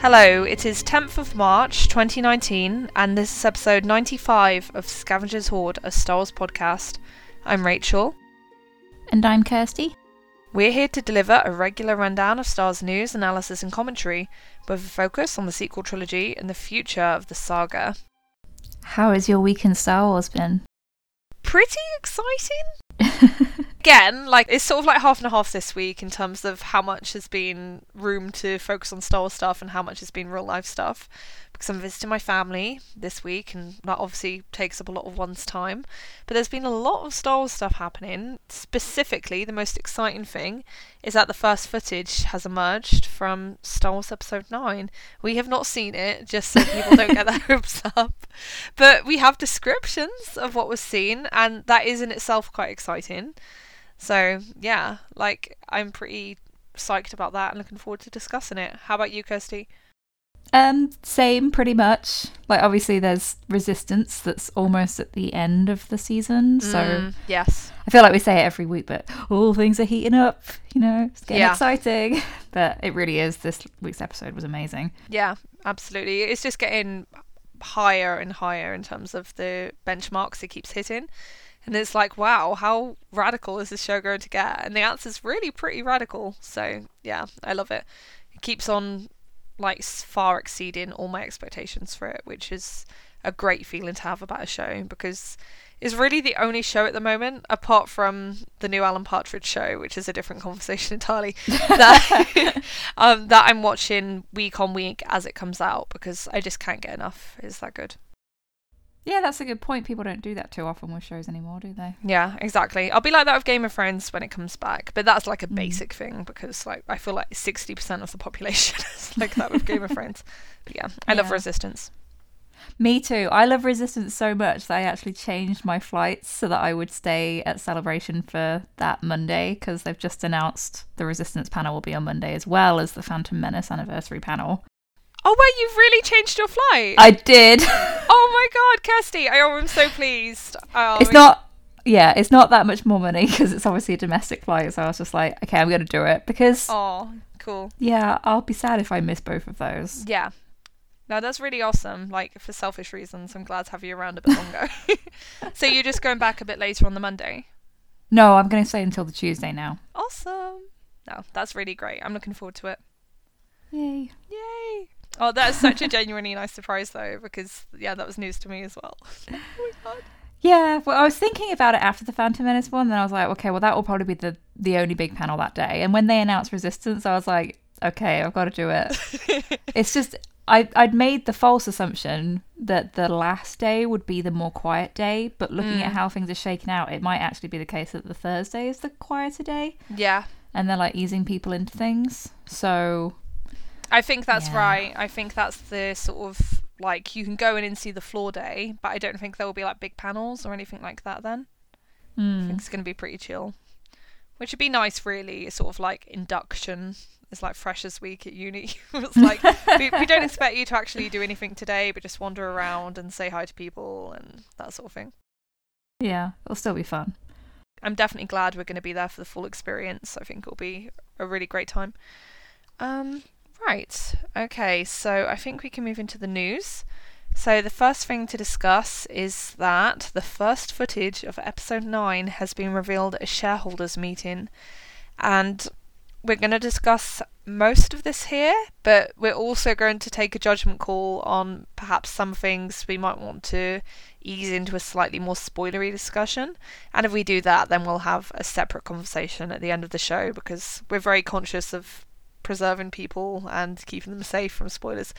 Hello, it is 10th of March 2019 and this is episode 95 of Scavenger's Horde, a Star Wars podcast. I'm Rachel. And I'm Kirsty. We're here to deliver a regular rundown of Star Wars news, analysis and commentary, with a focus on the sequel trilogy and the future of the saga. How has your week in Star Wars been? Pretty exciting. Again, it's sort of half and a half this week in terms of how much has been room to focus on Star Wars stuff and how much has been real life stuff, because I'm visiting my family this week and that obviously takes up a lot of one's time. But there's been a lot of Star Wars stuff happening. Specifically, the most exciting thing is that the first footage has emerged from Star Wars Episode 9. We have not seen it, just so people don't get their hopes up, but we have descriptions of what was seen, and that is in itself quite exciting. So yeah, I'm pretty psyched about that and looking forward to discussing it. How about you, Kirsty? Same, pretty much. Obviously there's Resistance that's almost at the end of the season, so yes, I feel like we say it every week, but all things are heating up, it's getting exciting. But it really is. This week's episode was amazing. Yeah, absolutely. It's just getting higher and higher in terms of the benchmarks it keeps hitting. And it's wow, how radical is this show going to get? And the answer's really pretty radical. So yeah, I love it. It keeps on far exceeding all my expectations for it, which is a great feeling to have about a show, because it's really the only show at the moment, apart from the new Alan Partridge show, which is a different conversation entirely, that, that I'm watching week on week as it comes out, because I just can't get enough. It's that good. Yeah, that's a good point. People don't do that too often with shows anymore, do they? Yeah, exactly. I'll be like that with Game of Friends when it comes back, but that's a basic thing, because I feel 60% of the population is like that with Game of Friends. But yeah, I love Resistance. Me too. I love Resistance so much that I actually changed my flights so that I would stay at Celebration for that Monday, because they've just announced the Resistance panel will be on Monday as well as the Phantom Menace anniversary panel. Oh, wait, you've really changed your flight. I did. Oh my God, Kirsty, I am so pleased. It's not that much more money because it's obviously a domestic flight. So I was just okay, I'm going to do it because... Oh, cool. Yeah, I'll be sad if I miss both of those. Yeah. No, that's really awesome. For selfish reasons, I'm glad to have you around a bit longer. So you're just going back a bit later on the Monday? No, I'm going to stay until the Tuesday now. Awesome. No, that's really great. I'm looking forward to it. Yay. Yay. Oh, that's such a genuinely nice surprise, though, because, yeah, that was news to me as well. Oh, my God. Yeah, well, I was thinking about it after the Phantom Menace one, then I was okay, well, that will probably be the only big panel that day. And when they announced Resistance, I was okay, I've got to do it. It's just, I'd made the false assumption that the last day would be the more quiet day, but looking at how things are shaken out, it might actually be the case that the Thursday is the quieter day. Yeah. And they're, easing people into things, so... I think that's right. I think that's the sort of, you can go in and see the floor day, but I don't think there will be, big panels or anything like that then. I think it's going to be pretty chill, which would be nice, really. It's sort of induction. It's freshers week at uni. It's we don't expect you to actually do anything today, but just wander around and say hi to people and that sort of thing. Yeah, it'll still be fun. I'm definitely glad we're going to be there for the full experience. I think it'll be a really great time. Right, okay, so I think we can move into the news. So the first thing to discuss is that the first footage of episode 9 has been revealed at a shareholders meeting, and we're going to discuss most of this here, but we're also going to take a judgment call on perhaps some things we might want to ease into a slightly more spoilery discussion. And if we do that, then we'll have a separate conversation at the end of the show, because we're very conscious of preserving people and keeping them safe from spoilers.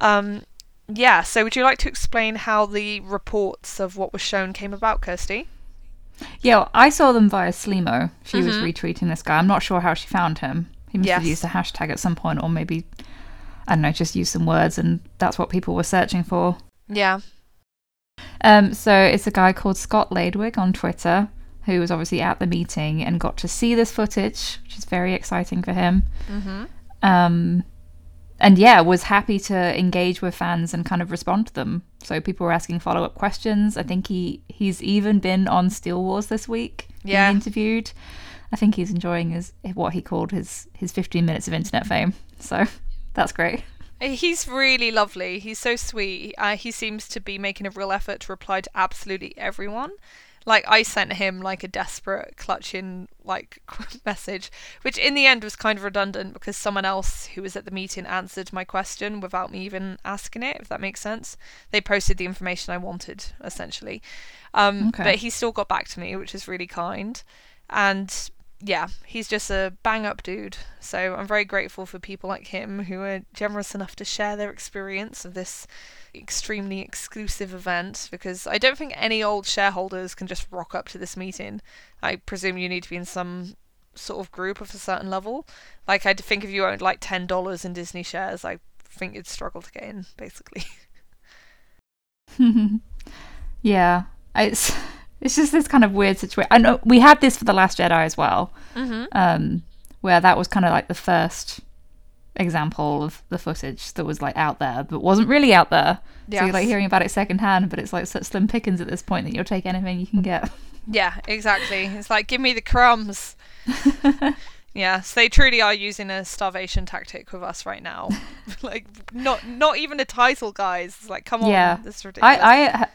So would you like to explain how the reports of what was shown came about, Kirsty? Yeah, I saw them via Slimo. She was retweeting this guy. I'm not sure how she found him. He must have used a hashtag at some point, or maybe, I don't know, just used some words, and that's what people were searching for. Yeah. So it's a guy called Scott Ladwig on Twitter, who was obviously at the meeting and got to see this footage, which is very exciting for him. Was happy to engage with fans and kind of respond to them. So people were asking follow-up questions. I think he's even been on Steel Wars this week. Yeah. Being interviewed. I think he's enjoying what he called his 15 minutes of internet fame. So that's great. He's really lovely. He's so sweet. He seems to be making a real effort to reply to absolutely everyone. Like, I sent him, like, a desperate, clutching, like, message, which in the end was kind of redundant because someone else who was at the meeting answered my question without me even asking it, if that makes sense. They posted the information I wanted, essentially. Okay. But he still got back to me, which is really kind. And, yeah, he's just a bang-up dude. So I'm very grateful for people like him who are generous enough to share their experience of this extremely exclusive event, because I don't think any old shareholders can just rock up to this meeting. I presume you need to be in some sort of group of a certain level. Like, I think if you owned like $10 in Disney shares, I think you'd struggle to get in, basically. Yeah, it's just this kind of weird situation. I know we had this for The Last Jedi as well, where that was kind of like the first example of the footage that was like out there but wasn't really out there. Yes. So you're like hearing about it secondhand, but it's like such slim pickings at this point that you'll take anything you can get. Yeah, exactly. It's like, give me the crumbs. Yeah, so they truly are using a starvation tactic with us right now. Like, not even a title, guys. It's like, come on. Yeah, this is ridiculous.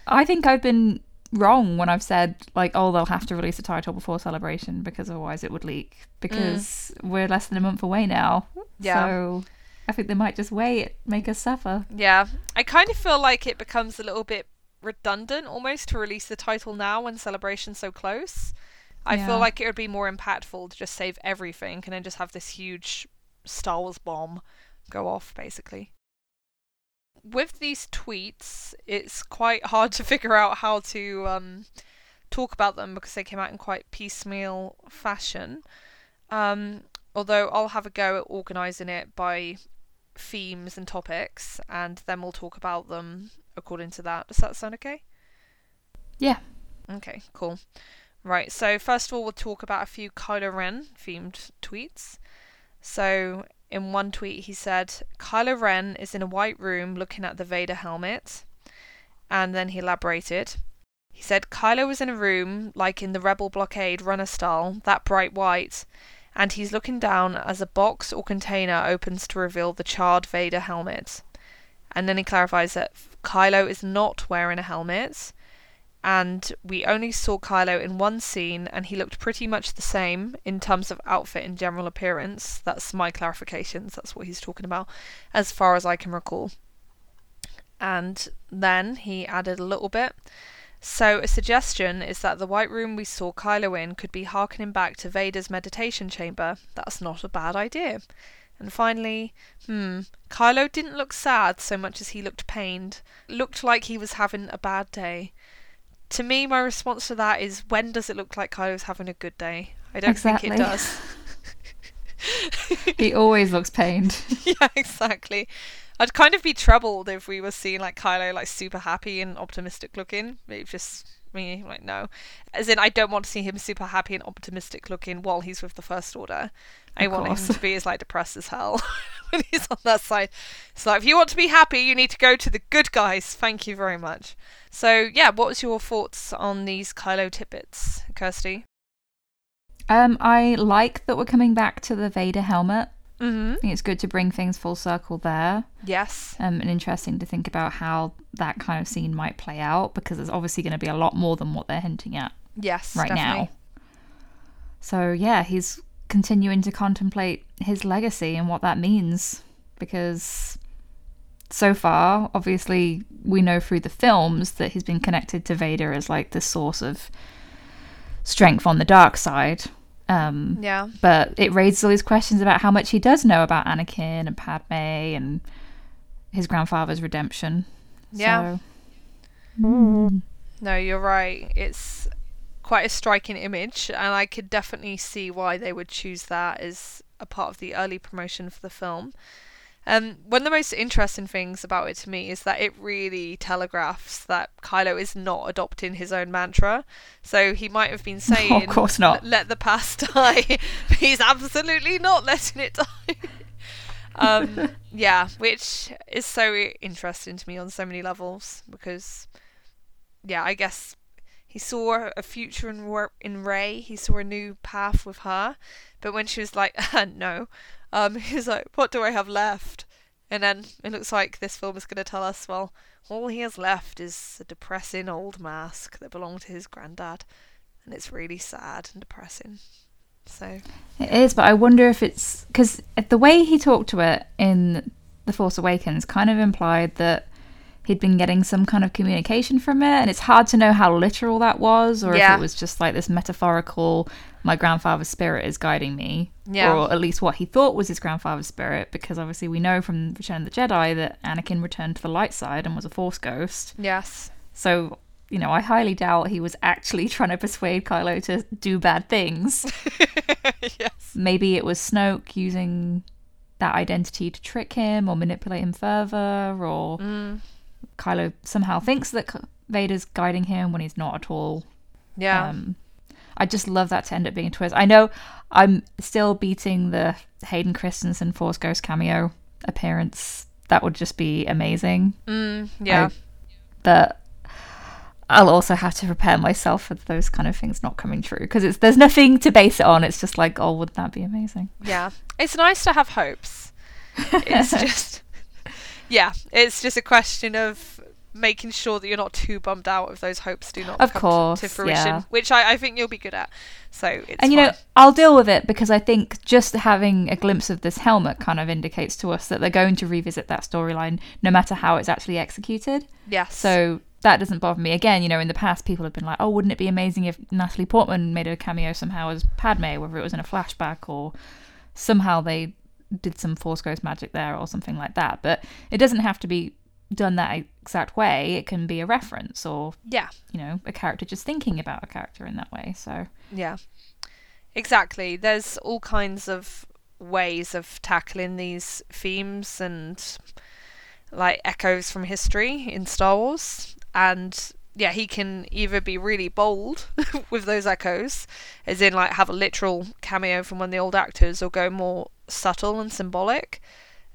I think I've been wrong when I've said, like, oh, they'll have to release a title before Celebration because otherwise it would leak, because we're less than a month away now. Yeah. So I think they might just wait, make us suffer. Yeah. I kind of feel like it becomes a little bit redundant almost to release the title now when Celebration's so close. I feel like it would be more impactful to just save everything and then just have this huge Star Wars bomb go off, basically. With these tweets, it's quite hard to figure out how to talk about them because they came out in quite piecemeal fashion. Although I'll have a go at organising it by themes and topics, and then we'll talk about them according to that. Does that sound okay? Yeah. Okay, cool. Right, so first of all, we'll talk about a few Kylo Ren themed tweets. So in one tweet, he said, "Kylo Ren is in a white room looking at the Vader helmet." And then he elaborated. He said, "Kylo was in a room, like in the Rebel blockade runner style, that bright white, and he's looking down as a box or container opens to reveal the charred Vader helmet." And then he clarifies that Kylo is not wearing a helmet, and we only saw Kylo in one scene and he looked pretty much the same in terms of outfit and general appearance. That's my clarifications, that's what he's talking about, as far as I can recall. And then he added a little bit. "So a suggestion is that the white room we saw Kylo in could be harkening back to Vader's meditation chamber. That's not a bad idea." And finally, "Kylo didn't look sad so much as he looked pained. Looked like he was having a bad day." To me, my response to that is, when does it look like Kylo's having a good day? I don't think it does. He always looks pained. Yeah, exactly. I'd kind of be troubled if we were seeing like Kylo like super happy and optimistic looking. It's just me, like, no. As in, I don't want to see him super happy and optimistic looking while he's with the First Order. I want him to be as like depressed as hell when he's on that side. It's like, if you want to be happy, you need to go to the good guys. Thank you very much. So yeah, what was your thoughts on these Kylo tidbits, Kirsty? I like that we're coming back to the Vader helmet. Mm-hmm. I think it's good to bring things full circle there. Yes. And interesting to think about how that kind of scene might play out, because there's obviously going to be a lot more than what they're hinting at. Yes, right, definitely. Now. So yeah, he's continuing to contemplate his legacy and what that means, because so far, obviously, we know through the films that he's been connected to Vader as like the source of strength on the dark side. But it raises all these questions about how much he does know about Anakin and Padme and his grandfather's redemption. Yeah. So. No, you're right. It's quite a striking image, and I could definitely see why they would choose that as a part of the early promotion for the film. One of the most interesting things about it to me is that it really telegraphs that Kylo is not adopting his own mantra. So he might have been saying, "Of course not. Let the past die." But he's absolutely not letting it die. Which is so interesting to me on so many levels, because, yeah, I guess he saw a future in Rey. He saw a new path with her. But when she was like, "No." He's like, "What do I have left?" And then it looks like this film is going to tell us, well, all he has left is a depressing old mask that belonged to his granddad. And it's really sad and depressing. So it is, but I wonder if it's... Because the way he talked to it in The Force Awakens kind of implied that he'd been getting some kind of communication from it, and it's hard to know how literal that was, or if it was just like this metaphorical, my grandfather's spirit is guiding me, or at least what he thought was his grandfather's spirit, because obviously we know from Return of the Jedi that Anakin returned to the light side and was a Force ghost. Yes. So, you know, I highly doubt he was actually trying to persuade Kylo to do bad things. Yes. Maybe it was Snoke using that identity to trick him or manipulate him further, or... Kylo somehow thinks that Vader's guiding him when he's not at all. Yeah. I just love that to end up being a twist. I know I'm still beating the Hayden Christensen Force Ghost cameo appearance. That would just be amazing. But I'll also have to prepare myself for those kind of things not coming true, because there's nothing to base it on. It's just like, oh, wouldn't that be amazing? Yeah. It's nice to have hopes. It's just... Yeah, it's just a question of making sure that you're not too bummed out if those hopes do not come to fruition, which I think you'll be good at. So it's And, you fine. Know, I'll deal with it, because I think just having a glimpse of this helmet kind of indicates to us that they're going to revisit that storyline no matter how it's actually executed. Yes. So that doesn't bother me. Again, you know, in the past, people have been like, oh, wouldn't it be amazing if Natalie Portman made a cameo somehow as Padme, whether it was in a flashback or somehow they... did some Force Ghost magic there or something like that. But it doesn't have to be done that exact way. It can be a reference or, you know, a character just thinking about a character in that way. So yeah, exactly. There's all kinds of ways of tackling these themes and like echoes from history in Star Wars. And yeah, he can either be really bold with those echoes, as in like have a literal cameo from one of the old actors, or go more subtle and symbolic.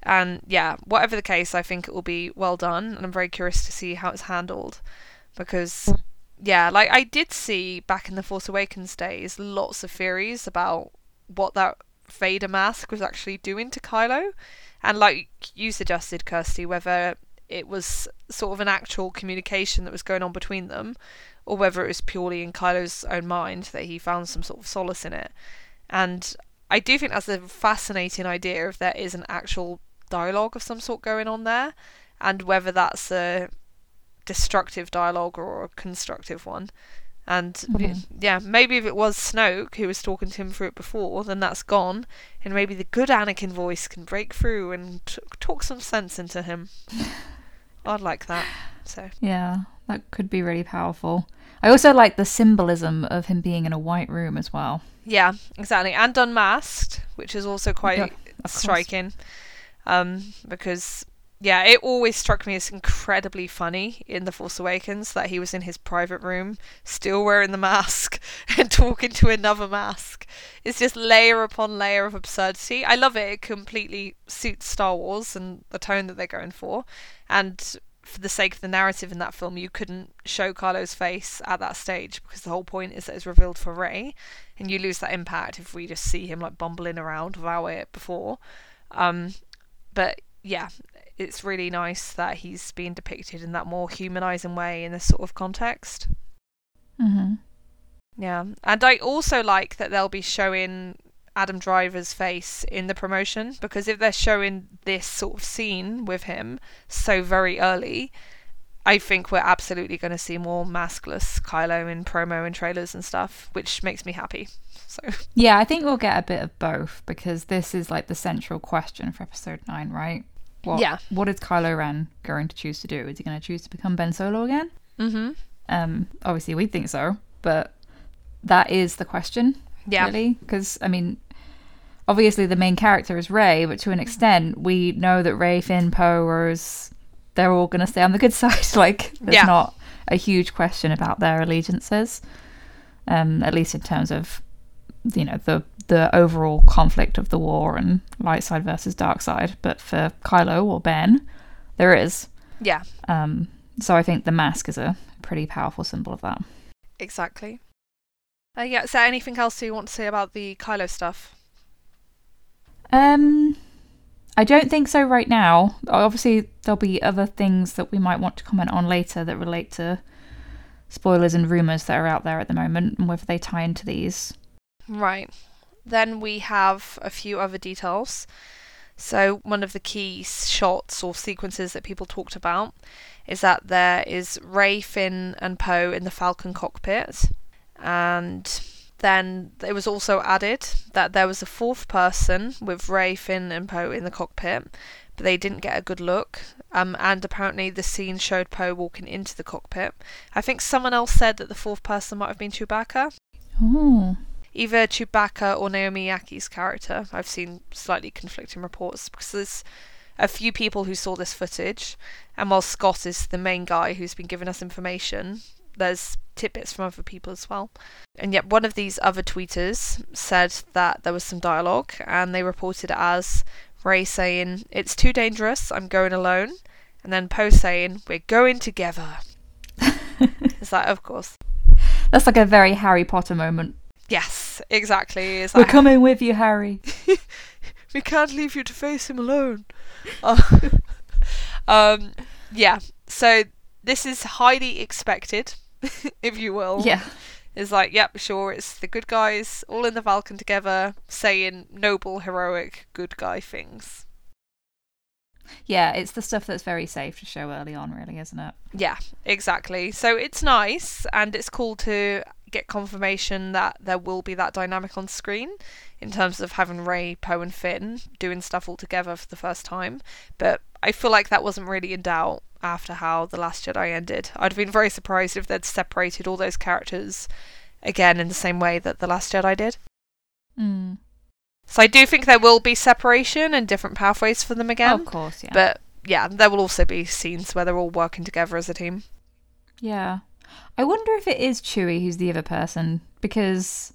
And yeah, whatever the case, I think it will be well done, and I'm very curious to see how it's handled, because yeah, like I did see back in the Force Awakens days lots of theories about what that Vader mask was actually doing to Kylo, and like you suggested, Kirsty, whether it was sort of an actual communication that was going on between them, or whether it was purely in Kylo's own mind that he found some sort of solace in it. And I do think that's a fascinating idea, if there is an actual dialogue of some sort going on there, and whether that's a destructive dialogue or a constructive one. And yeah, maybe if it was Snoke who was talking to him through it before, then that's gone, and maybe the good Anakin voice can break through and talk some sense into him. I'd like that. So yeah, that could be really powerful. I also like the symbolism of him being in a white room as well. Yeah, exactly. And unmasked, which is also quite striking. Because, yeah, it always struck me as incredibly funny in The Force Awakens that he was in his private room, still wearing the mask and talking to another mask. It's just layer upon layer of absurdity. I love it. It completely suits Star Wars and the tone that they're going for. And for the sake of the narrative in that film, you couldn't show Kylo's face at that stage, because the whole point is that it's revealed for Rey, and you lose that impact if we just see him like bumbling around without it before. But yeah, it's really nice that he's being depicted in that more humanizing way in this sort of context. Yeah, and I also like that they'll be showing Adam Driver's face in the promotion, because if they're showing this sort of scene with him so very early, I think we're absolutely going to see more maskless Kylo in promo and trailers and stuff, which makes me happy. So yeah, I think we'll get a bit of both, because this is like the central question for episode 9, right? What is Kylo Ren going to choose to do? Is he going to choose to become Ben Solo again? Obviously we think so, but that is the question, really, because I mean, obviously the main character is Rey, but to an extent we know that Rey, Finn, Poe, Rose, they're all going to stay on the good side. Like, there's not a huge question about their allegiances, at least in terms of, you know, the overall conflict of the war and light side versus dark side. But for Kylo or Ben, there is. So I think the mask is a pretty powerful symbol of that. Exactly. Yeah, is there anything else you want to say about the Kylo stuff? I don't think so right now. Obviously, there'll be other things that we might want to comment on later that relate to spoilers and rumours that are out there at the moment, and whether they tie into these. Right. Then we have a few other details. So one of the key shots or sequences that people talked about is that there is Rey, Finn and Poe in the Falcon cockpit. And then it was also added that there was a fourth person with Rey, Finn and Poe in the cockpit, but they didn't get a good look. And apparently the scene showed Poe walking into the cockpit. I think someone else said that the fourth person might have been Chewbacca. Ooh. Either Chewbacca or Naomi Yaki's character. I've seen slightly conflicting reports because there's a few people who saw this footage, and while Scott is the main guy who's been giving us information, there's tidbits from other people as well. And yet one of these other tweeters said that there was some dialogue, and they reported it as Rey saying, "It's too dangerous, I'm going alone," and then Poe saying, "We're going together." It's like, of course. That's like a very Harry Potter moment. Yes, exactly. It's like, "We're coming with you, Harry." "We can't leave you to face him alone." Yeah, so this is highly expected, if you will. Yeah. It's like, yep, sure, it's the good guys all in the Falcon together saying noble, heroic, good guy things. Yeah, it's the stuff that's very safe to show early on, really, isn't it? Yeah, exactly. So it's nice, and it's cool to get confirmation that there will be that dynamic on screen in terms of having Rey, Poe and Finn doing stuff all together for the first time. But I feel like that wasn't really in doubt after how The Last Jedi ended. I'd have been very surprised if they'd separated all those characters again in the same way that The Last Jedi did. Mm. So I do think there will be separation and different pathways for them again. Of course, yeah. But yeah, there will also be scenes where they're all working together as a team. Yeah. I wonder if it is Chewie who's the other person, because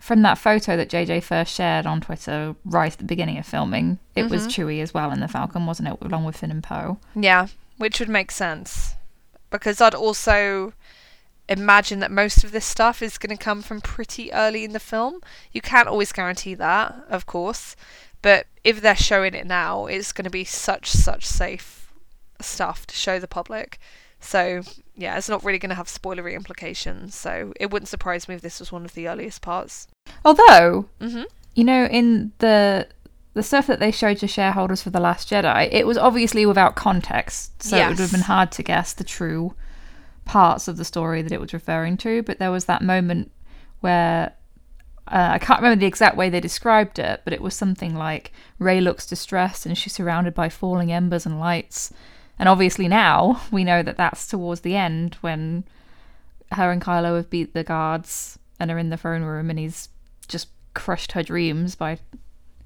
from that photo that JJ first shared on Twitter right at the beginning of filming, it was Chewie as well in the Falcon, wasn't it, along with Finn and Poe? Yeah, which would make sense, because I'd also imagine that most of this stuff is going to come from pretty early in the film. You can't always guarantee that, of course, but if they're showing it now, it's going to be such safe stuff to show the public. So, yeah, it's not really going to have spoilery implications, so it wouldn't surprise me if this was one of the earliest parts. Although, you know, in the stuff that they showed to shareholders for The Last Jedi, it was obviously without context, so it would have been hard to guess the true parts of the story that it was referring to, but there was that moment where, I can't remember the exact way they described it, but it was something like, Rey looks distressed and she's surrounded by falling embers and lights. And obviously now we know that that's towards the end when her and Kylo have beat the guards and are in the throne room, and he's just crushed her dreams by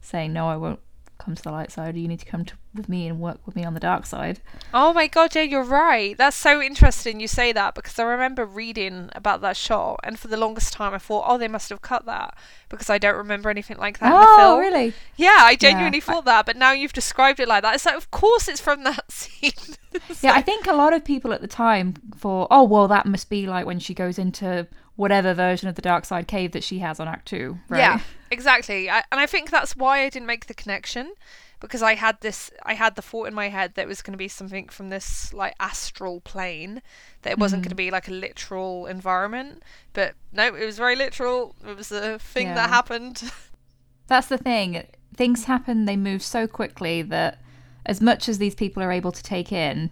saying, "No, I won't come to the light side. You need to come with me and work with me on the dark side." Oh my God, yeah, you're right. That's so interesting you say that, because I remember reading about that shot, and for the longest time I thought, oh, they must have cut that, because I don't remember anything like that in the film. Oh, really? Yeah, I genuinely thought that, but now you've described it like that. It's like, of course it's from that scene. Yeah, I think a lot of people at the time thought, oh, well, that must be like when she goes into whatever version of the dark side cave that she has on Act 2, right? Yeah, exactly. And I think that's why I didn't make the connection, because I had the thought in my head that it was going to be something from this like astral plane, that it wasn't going to be like a literal environment. But no, it was very literal. It was a thing that happened. That's the thing. Things happen, they move so quickly that as much as these people are able to take in,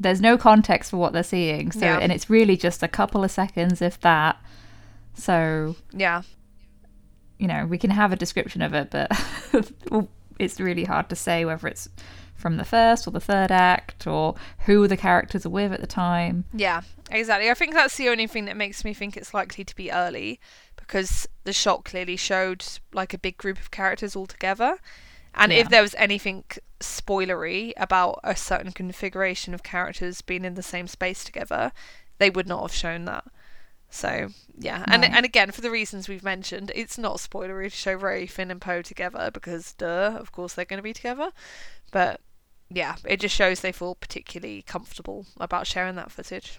there's no context for what they're seeing. So, and it's really just a couple of seconds, if that. So, yeah, you know, we can have a description of it, but it's really hard to say whether it's from the first or the third act or who the characters are with at the time. Yeah, exactly. I think that's the only thing that makes me think it's likely to be early, because the shot clearly showed like a big group of characters all together. And if there was anything spoilery about a certain configuration of characters being in the same space together, they would not have shown that. So, yeah. No. And again, for the reasons we've mentioned, it's not spoilery to show Rey, Finn and Poe together, because, duh, of course they're going to be together. But, yeah, it just shows they feel particularly comfortable about sharing that footage.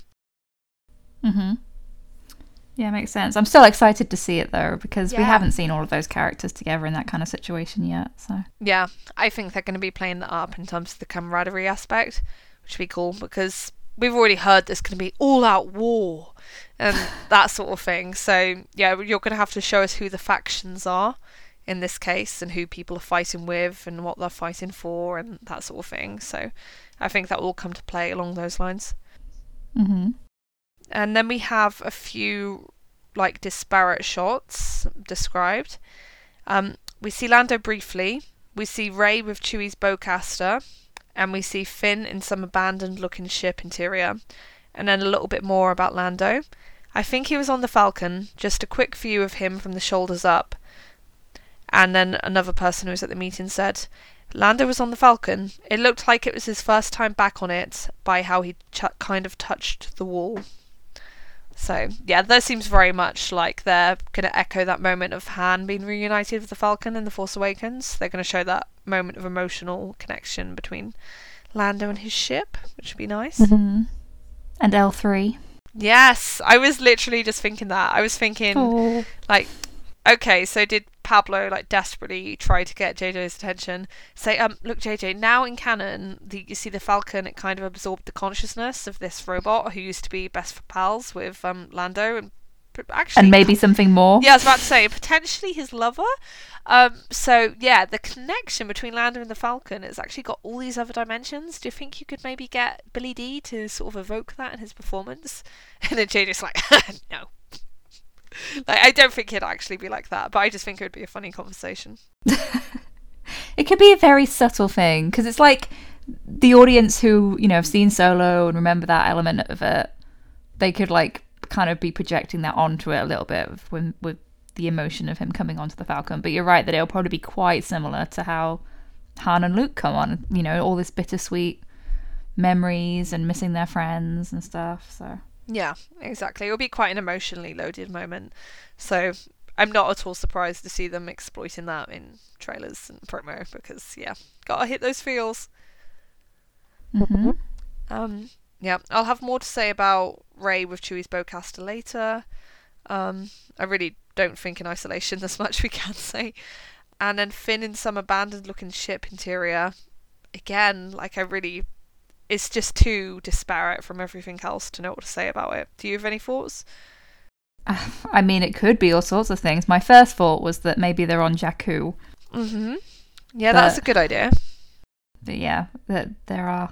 Yeah, makes sense. I'm still excited to see it though, because we haven't seen all of those characters together in that kind of situation yet. So yeah, I think they're going to be playing that up in terms of the camaraderie aspect, which would be cool because we've already heard there's going to be all-out war and that sort of thing. So yeah, you're going to have to show us who the factions are in this case and who people are fighting with and what they're fighting for and that sort of thing. So I think that will all come to play along those lines. Mm-hmm. And then we have a few like disparate shots described. We see Lando briefly. We see Rey with Chewie's bowcaster, and we see Finn in some abandoned-looking ship interior. And then a little bit more about Lando. I think he was on the Falcon. Just a quick view of him from the shoulders up. And then another person who was at the meeting said, Lando was on the Falcon. It looked like it was his first time back on it by how he kind of touched the wall. So, yeah, that seems very much like they're going to echo that moment of Han being reunited with the Falcon in The Force Awakens. They're going to show that moment of emotional connection between Lando and his ship, which would be nice. Mm-hmm. And L3. Yes, I was literally just thinking that. I was thinking, like, okay, so did Pablo, like, desperately try to get JJ's attention? Say, look, JJ, now in canon, you see the Falcon, it kind of absorbed the consciousness of this robot who used to be best pals with Lando and actually... And maybe something more. Yeah, I was about to say, potentially his lover. So, yeah, the connection between Lando and the Falcon has actually got all these other dimensions. Do you think you could maybe get Billy Dee to sort of evoke that in his performance? And then JJ's like, no. Like, I don't think it'd actually be like that, but I just think it would be a funny conversation. It could be a very subtle thing, because it's like the audience who, you know, have seen Solo and remember that element of it, they could, like, kind of be projecting that onto it a little bit with the emotion of him coming onto the Falcon. But you're right that it'll probably be quite similar to how Han and Luke come on, you know, all this bittersweet memories and missing their friends and stuff, so... Yeah, exactly. It'll be quite an emotionally loaded moment. So I'm not at all surprised to see them exploiting that in trailers and promo because, yeah, gotta hit those feels. Mm-hmm. Yeah, I'll have more to say about Rey with Chewie's bowcaster later. I really don't think in isolation there's much we can say. And then Finn in some abandoned-looking ship interior. Again, like it's just too disparate from everything else to know what to say about it. Do you have any thoughts? I mean, it could be all sorts of things. My first thought was that maybe they're on Jakku. Mm-hmm. Yeah, that's a good idea. But yeah, that there are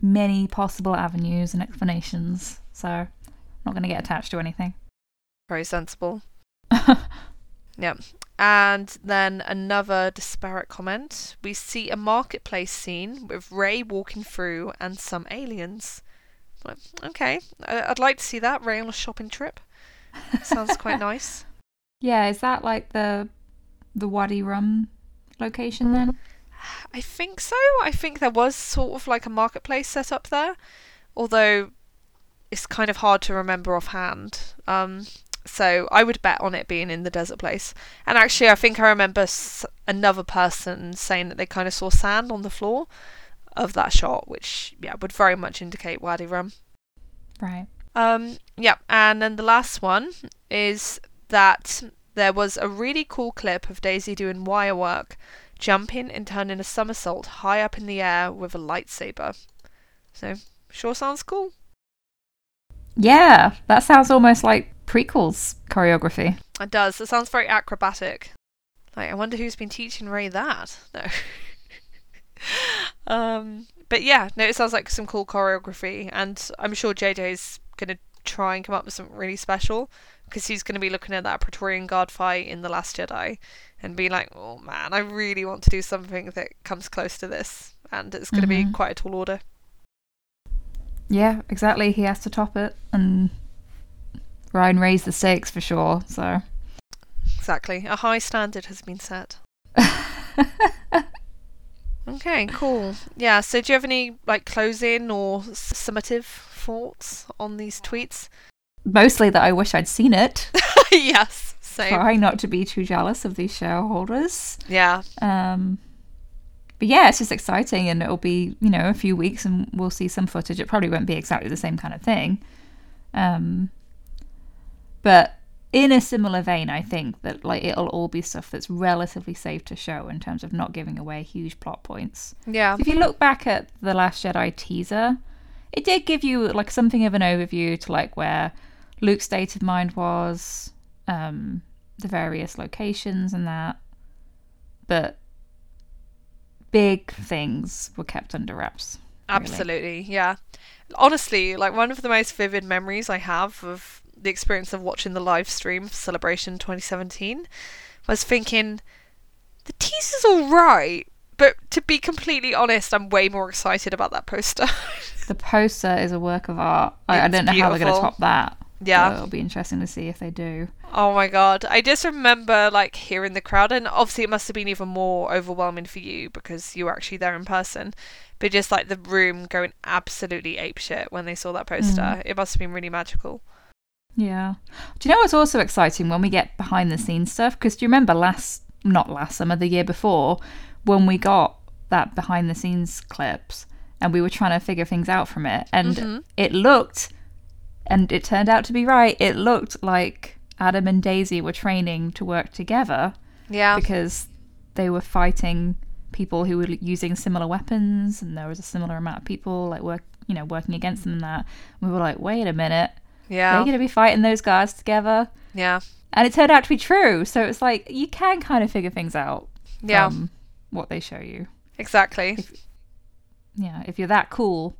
many possible avenues and explanations, so I'm not going to get attached to anything. Very sensible. Yeah. And then another disparate comment. We see a marketplace scene with Rey walking through and some aliens. Okay, I'd like to see that. Rey on a shopping trip. Sounds quite nice. Yeah, is that like the Wadi Rum location then? I think so. I think there was sort of like a marketplace set up there. Although it's kind of hard to remember offhand. So I would bet on it being in the desert place. And actually, I think I remember another person saying that they kind of saw sand on the floor of that shot, which, yeah, would very much indicate Wadi Rum. Right. Yeah, and then the last one is that there was a really cool clip of Daisy doing wire work, jumping and turning a somersault high up in the air with a lightsaber. So, sure sounds cool. Yeah, that sounds almost like prequels choreography. It does. It sounds very acrobatic. Like, I wonder who's been teaching Rey that. No. But yeah, no, it sounds like some cool choreography, and I'm sure JJ's gonna try and come up with something really special because he's gonna be looking at that Praetorian Guard fight in The Last Jedi and be like, oh man, I really want to do something that comes close to this, and it's gonna be quite a tall order. Yeah, exactly. He has to top it and Ryan raised the stakes for sure, so... Exactly. A high standard has been set. Okay, cool. Yeah, so do you have any, like, closing or summative thoughts on these tweets? Mostly that I wish I'd seen it. Yes, same. Try not to be too jealous of these shareholders. Yeah. But yeah, it's just exciting, and it'll be, you know, a few weeks and we'll see some footage. It probably won't be exactly the same kind of thing. But in a similar vein, I think that like it'll all be stuff that's relatively safe to show in terms of not giving away huge plot points. Yeah. So if you look back at The Last Jedi teaser, it did give you like something of an overview to like where Luke's state of mind was, the various locations and that. But big things were kept under wraps. Really. Absolutely, yeah. Honestly, like one of the most vivid memories I have of the experience of watching the live stream for Celebration 2017 was thinking, the teaser's all right, but to be completely honest, I'm way more excited about that poster. The poster is a work of art. I don't know how they're going to top that. Yeah. So it'll be interesting to see if they do. Oh my god. I just remember like hearing the crowd, and obviously it must have been even more overwhelming for you because you were actually there in person. But just like the room going absolutely apeshit when they saw that poster. Mm. It must have been really magical. Yeah. Do you know what's also exciting when we get behind the scenes stuff? Because do you remember not last summer, the year before, when we got that behind the scenes clips and we were trying to figure things out from it? And it looked, and it turned out to be right, it looked like Adam and Daisy were training to work together. Yeah. Because they were fighting people who were using similar weapons, and there was a similar amount of people like working against them and that. And we were like, wait a minute. Yeah. They're going to be fighting those guys together. Yeah. And it turned out to be true. So it's like, you can kind of figure things out from what they show you. Exactly. If you're that cool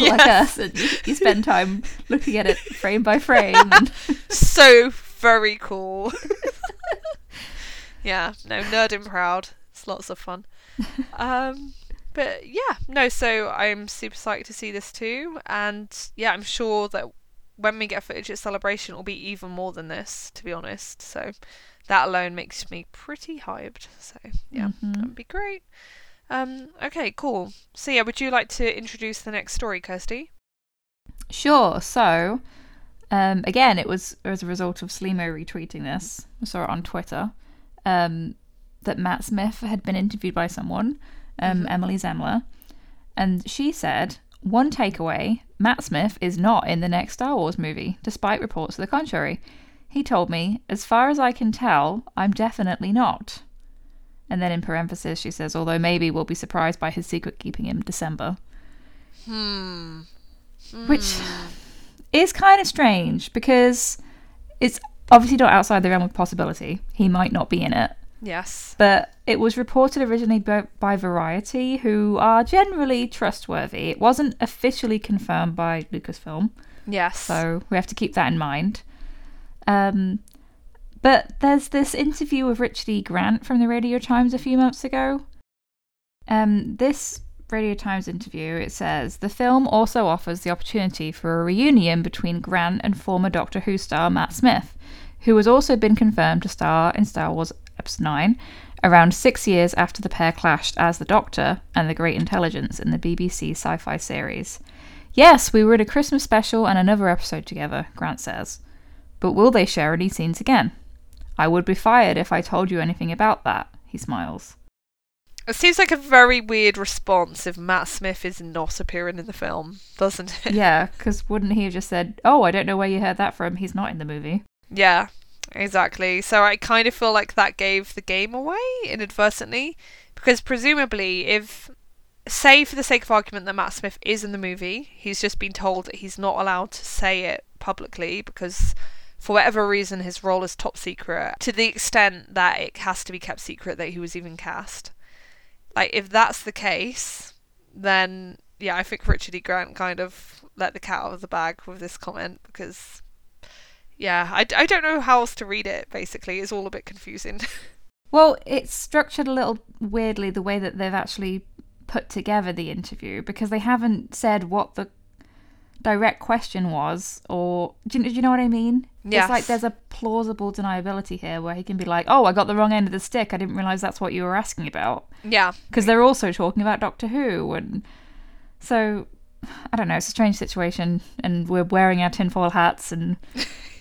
like us, and you spend time looking at it frame by frame. And so very cool. Nerd and proud. It's lots of fun. But yeah, no, so I'm super psyched to see this too. And yeah, I'm sure that when we get footage at Celebration, it'll be even more than this, to be honest. So that alone makes me pretty hyped. So yeah, that'd be great. Okay, cool. So yeah, would you like to introduce the next story, Kirsty? Sure. So again, it was as a result of Slimo retweeting this. I saw it on Twitter. That Matt Smith had been interviewed by someone, Emily Zemler, and she said, one takeaway, Matt Smith is not in the next Star Wars movie, despite reports to the contrary. He told me, as far as I can tell, I'm definitely not. And then in parenthesis, she says, although maybe we'll be surprised by his secret keeping in December. Which is kind of strange because it's obviously not outside the realm of possibility. He might not be in it. Yes. But it was reported originally by Variety, who are generally trustworthy. It wasn't officially confirmed by Lucasfilm. Yes. So we have to keep that in mind. But there's this interview of Richard E. Grant from the Radio Times a few months ago. This Radio Times interview, it says, the film also offers the opportunity for a reunion between Grant and former Doctor Who star Matt Smith, who has also been confirmed to star in Star Wars Episode 9, around 6 years after the pair clashed as the Doctor and the Great Intelligence in the BBC sci-fi series. Yes, we were at a Christmas special and another episode together, Grant says. But will they share any scenes again? I would be fired if I told you anything about that, he smiles. It seems like a very weird response if Matt Smith is not appearing in the film, doesn't it? Yeah, because wouldn't he have just said, oh, I don't know where you heard that from, he's not in the movie. Yeah, exactly. So I kind of feel like that gave the game away inadvertently, because presumably if, say for the sake of argument that Matt Smith is in the movie, he's just been told that he's not allowed to say it publicly because for whatever reason, his role is top secret to the extent that it has to be kept secret that he was even cast. Like, if that's the case, then, yeah, I think Richard E. Grant kind of let the cat out of the bag with this comment because, yeah, I don't know how else to read it, basically. It's all a bit confusing. Well, it's structured a little weirdly the way that they've actually put together the interview because they haven't said what the direct question was, or do you know what I mean? Yes. It's like there's a plausible deniability here where he can be like, oh, I got the wrong end of the stick, I didn't realise that's what you were asking about. Yeah, because they're also talking about Doctor Who, and so I don't know, it's a strange situation, and we're wearing our tinfoil hats and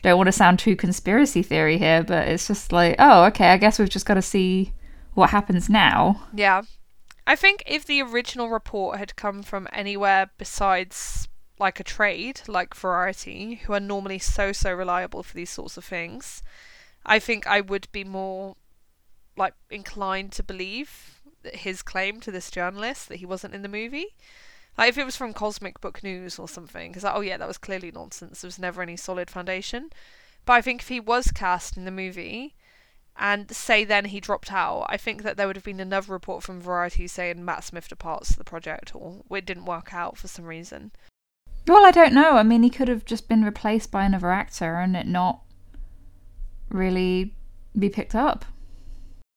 don't want to sound too conspiracy theory here, but it's just like, oh, okay, I guess we've just got to see what happens now. Yeah, I think if the original report had come from anywhere besides like a trade, like Variety, who are normally so reliable for these sorts of things, I think I would be more like inclined to believe his claim to this journalist that he wasn't in the movie. Like if it was from Cosmic Book News or something, because like, oh yeah, that was clearly nonsense. There was never any solid foundation. But I think if he was cast in the movie, and say then he dropped out, I think that there would have been another report from Variety saying Matt Smith departs the project, or it didn't work out for some reason. Well, I don't know. I mean, he could have just been replaced by another actor and it not really be picked up.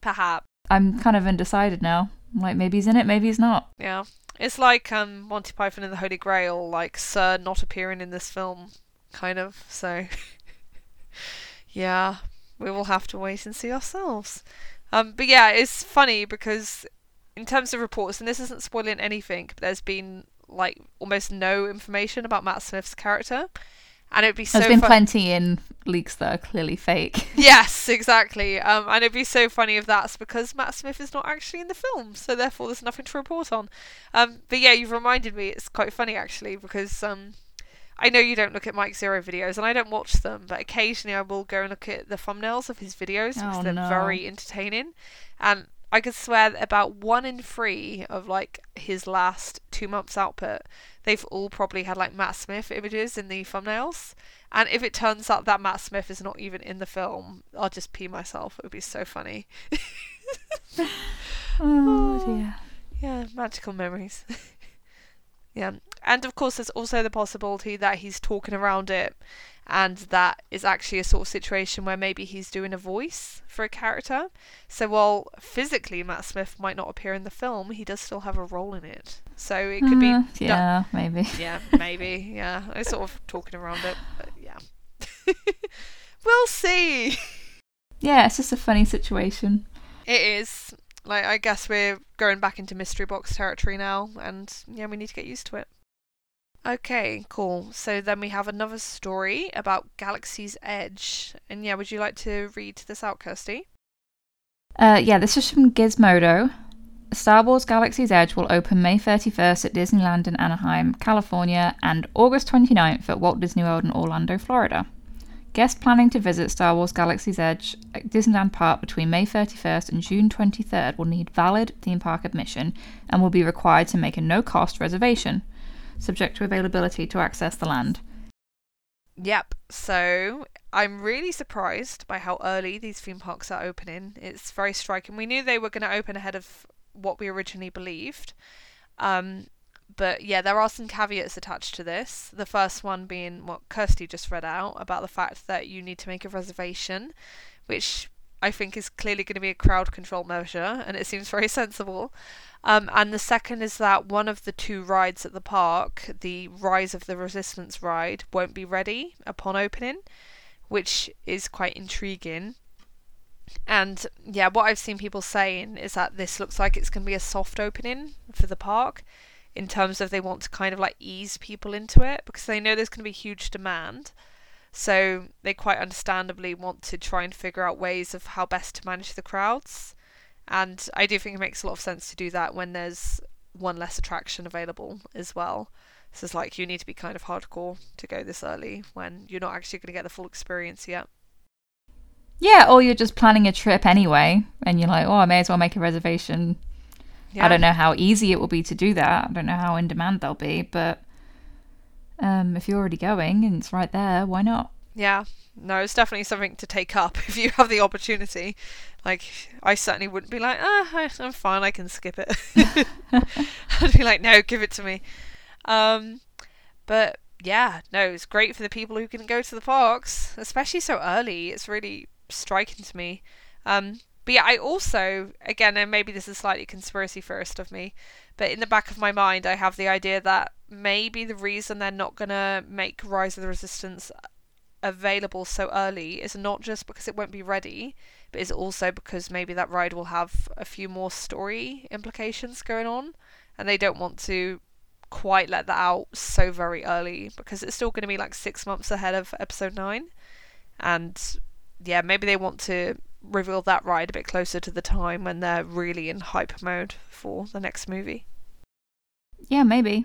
Perhaps. I'm kind of undecided now. Like, maybe he's in it, maybe he's not. Yeah. It's like Monty Python and the Holy Grail, like, Sir not appearing in this film, kind of. So, yeah, we will have to wait and see ourselves. But yeah, it's funny because in terms of reports, and this isn't spoiling anything, but there's been, like, almost no information about Matt Smith's character. And it'd be so There's been plenty in leaks that are clearly fake. Yes, exactly. And it'd be so funny if that's because Matt Smith is not actually in the film, so therefore there's nothing to report on. But yeah, you've reminded me, it's quite funny actually, because I know you don't look at Mike Zero videos, and I don't watch them, but occasionally I will go and look at the thumbnails of his videos, because they're very entertaining. And I could swear that about 1 in 3 of like his last 2 months output, they've all probably had like Matt Smith images in the thumbnails. And if it turns out that Matt Smith is not even in the film, I'll just pee myself. It would be so funny. Oh dear. Yeah, magical memories. Yeah. And of course there's also the possibility that he's talking around it, and that is actually a sort of situation where maybe he's doing a voice for a character. So while physically Matt Smith might not appear in the film, he does still have a role in it. So it could be... Yeah, maybe. Yeah, maybe. Yeah, I'm sort of talking around it, but yeah. We'll see. Yeah, it's just a funny situation. It is. Like, I guess we're going back into mystery box territory now, and yeah, we need to get used to it. Okay, cool. So then we have another story about Galaxy's Edge. And yeah, would you like to read this out, Kirsty? Yeah, this is from Gizmodo. Star Wars Galaxy's Edge will open May 31st at Disneyland in Anaheim, California, and August 29th at Walt Disney World in Orlando, Florida. Guests planning to visit Star Wars Galaxy's Edge at Disneyland Park between May 31st and June 23rd will need valid theme park admission and will be required to make a no-cost reservation, subject to availability to access the land. Yep, so I'm really surprised by how early these theme parks are opening. It's very striking. We knew they were going to open ahead of what we originally believed. But yeah, there are some caveats attached to this. The first one being what Kirsty just read out about the fact that you need to make a reservation, which I think is clearly going to be a crowd control measure, and it seems very sensible. And the second is that one of the 2 rides at the park, the Rise of the Resistance ride, won't be ready upon opening, which is quite intriguing. And yeah, what I've seen people saying is that this looks like it's going to be a soft opening for the park, in terms of they want to kind of like ease people into it, because they know there's going to be huge demand. So they quite understandably want to try and figure out ways of how best to manage the crowds. And I do think it makes a lot of sense to do that when there's one less attraction available as well. So it's like you need to be kind of hardcore to go this early when you're not actually going to get the full experience yet. Yeah, or you're just planning a trip anyway and you're like, oh, I may as well make a reservation. Yeah. I don't know how easy it will be to do that. I don't know how in demand they'll be, but if you're already going and it's right there, why not? Yeah, no, it's definitely something to take up if you have the opportunity. Like, I certainly wouldn't be like, I'm fine, I can skip it. I'd be like, no, give it to me. But yeah, no, it's great for the people who can go to the parks, especially so early. It's really striking to me. But yeah, I also, again, and maybe this is slightly conspiracy theorist of me, but in the back of my mind, I have the idea that maybe the reason they're not going to make Rise of the Resistance available so early is not just because it won't be ready, but is also because maybe that ride will have a few more story implications going on, and they don't want to quite let that out so very early, because it's still going to be like 6 months ahead of Episode 9. And yeah, maybe they want to reveal that ride a bit closer to the time when they're really in hype mode for the next movie. Yeah, maybe.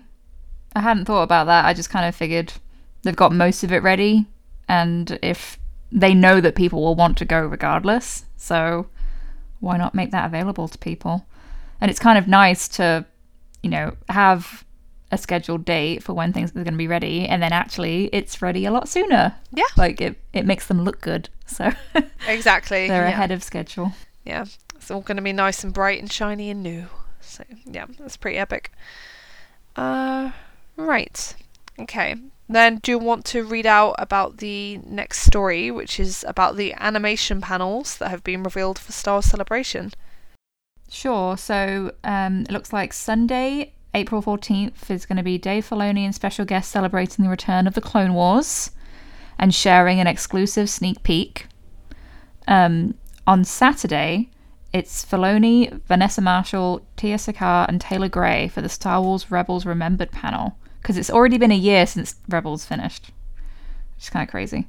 I hadn't thought about that. I just kind of figured they've got most of it ready, and if they know that people will want to go regardless, so why not make that available to people? And it's kind of nice to, you know, have a scheduled date for when things are going to be ready, and then actually it's ready a lot sooner. Yeah, like it makes them look good, so exactly. They're ahead of schedule. Yeah, it's all going to be nice and bright and shiny and new, so yeah, that's pretty epic. Right, okay, then do you want to read out about the next story, which is about the animation panels that have been revealed for Star Celebration? Sure. So it looks like Sunday, April 14th is going to be Dave Filoni and special guests celebrating the return of the Clone Wars and sharing an exclusive sneak peek. On Saturday, it's Filoni, Vanessa Marshall, Tia Sakar and Taylor Gray for the Star Wars Rebels Remembered panel, because it's already been a year since Rebels finished, which is kind of crazy.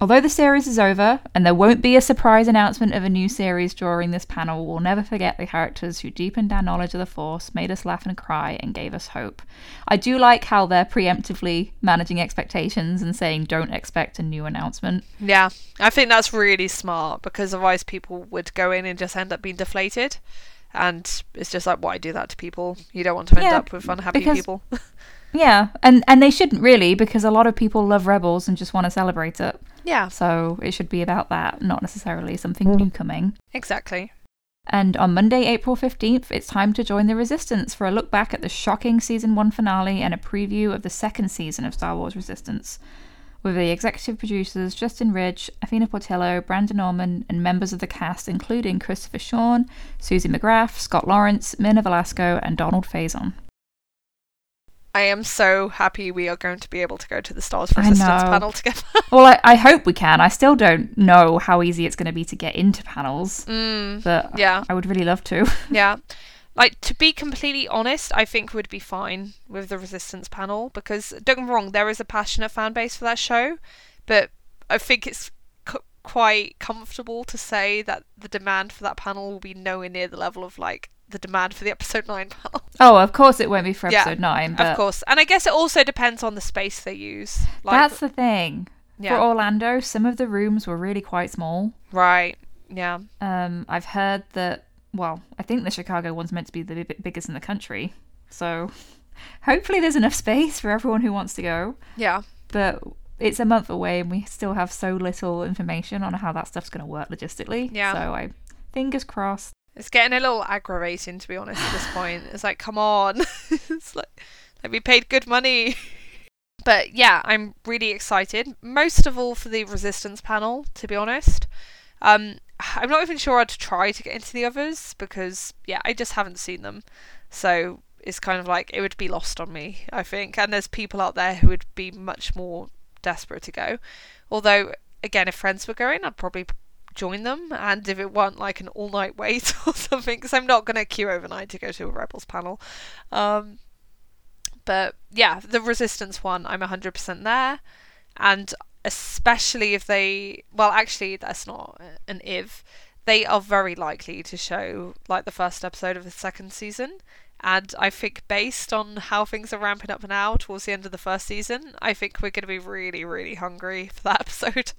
Although the series is over and there won't be a surprise announcement of a new series during this panel, we'll never forget the characters who deepened our knowledge of the Force, made us laugh and cry, and gave us hope. I do like how they're preemptively managing expectations and saying don't expect a new announcement. Yeah, I think that's really smart, because otherwise people would go in and just end up being deflated, and it's just like, why do that to people? You don't want to end up with unhappy people. Yeah, and they shouldn't really, because a lot of people love Rebels and just want to celebrate it. Yeah. So it should be about that, not necessarily something new coming. Exactly. And on Monday, April 15th, it's time to join the Resistance for a look back at the shocking Season 1 finale and a preview of the second season of Star Wars Resistance, with the executive producers Justin Ridge, Athena Portillo, Brandon Norman, and members of the cast including Christopher Sean, Susie McGrath, Scott Lawrence, Myrna Velasco, and Donald Faison. I am so happy we are going to be able to go to the Star Wars Resistance panel together. Well, I hope we can. I still don't know how easy it's going to be to get into panels. But yeah. I would really love to. Yeah. Like, to be completely honest, I think we'd be fine with the Resistance panel, because, don't get me wrong, there is a passionate fan base for that show, but I think it's quite comfortable to say that the demand for that panel will be nowhere near the level of, like, the demand for the episode 9 panel. Oh, of course it won't be for episode 9, but of course. And I guess it also depends on the space they use, like, that's the thing. For Orlando, some of the rooms were really quite small, right? Yeah. I've heard that, well, I think the Chicago one's meant to be the biggest in the country, so hopefully there's enough space for everyone who wants to go. Yeah, but it's a month away and we still have so little information on how that stuff's going to work logistically. Yeah, so I fingers crossed. It's getting a little aggravating, to be honest, at this point. It's like, come on. It's like, we paid good money. But yeah, I'm really excited. Most of all for the Resistance panel, to be honest. I'm not even sure I'd try to get into the others, because, yeah, I just haven't seen them. So it's kind of like, it would be lost on me, I think. And there's people out there who would be much more desperate to go. Although, again, if friends were going, I'd probably join them, and if it weren't like an all-night wait or something, because I'm not going to queue overnight to go to a Rebels panel. But yeah, the Resistance one, I'm 100% there, and especially if they, well, actually that's not an if, they are very likely to show like the first episode of the second season, and I think based on how things are ramping up now towards the end of the first season, I think we're going to be really, really hungry for that episode.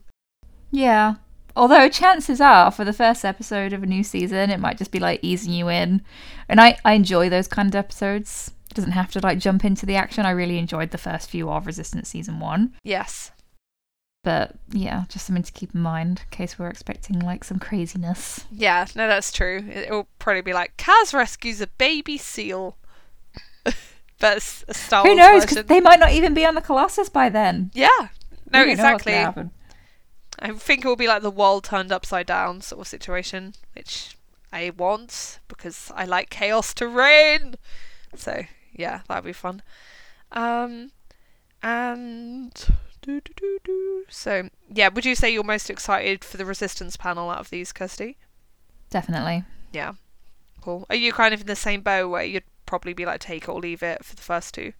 Yeah. Although chances are, for the first episode of a new season, it might just be like easing you in. And I enjoy those kind of episodes. It doesn't have to like jump into the action. I really enjoyed the first few of Resistance Season 1. Yes. But yeah, just something to keep in mind in case we're expecting like some craziness. Yeah, no, that's true. It will probably be like, Kaz rescues a baby seal. But it's a Star Wars version. Who knows? Because they might not even be on the Colossus by then. Yeah. No, exactly. Know what's gonna happen. I think it will be like the world turned upside down sort of situation, which I want, because I like chaos to reign. So yeah, that'd be fun. So yeah, would you say you're most excited for the Resistance panel out of these, Kirsty? Definitely. Yeah. Cool. Are you kind of in the same boat where you'd probably be like take it or leave it for the first two?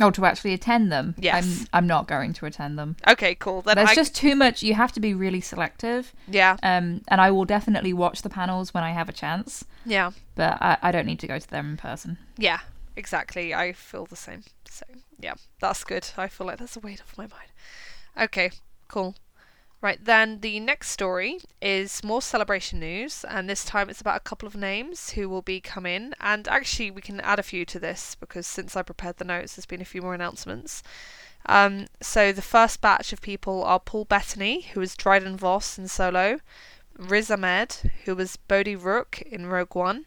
Oh, to actually attend them? Yes. I'm not going to attend them. Okay, cool. Then there's just too much. You have to be really selective. Yeah. And I will definitely watch the panels when I have a chance. Yeah. But I don't need to go to them in person. Yeah, Exactly, I feel the same. So, yeah, that's good. I feel like that's a weight off my mind. Okay, cool. Right, then the next story is more Celebration news, and this time it's about a couple of names who will be coming, and actually we can add a few to this, because since I prepared the notes, there's been a few more announcements. So the first batch of people are Paul Bettany, who is Dryden Voss in Solo, Riz Ahmed, who was Bodhi Rook in Rogue One,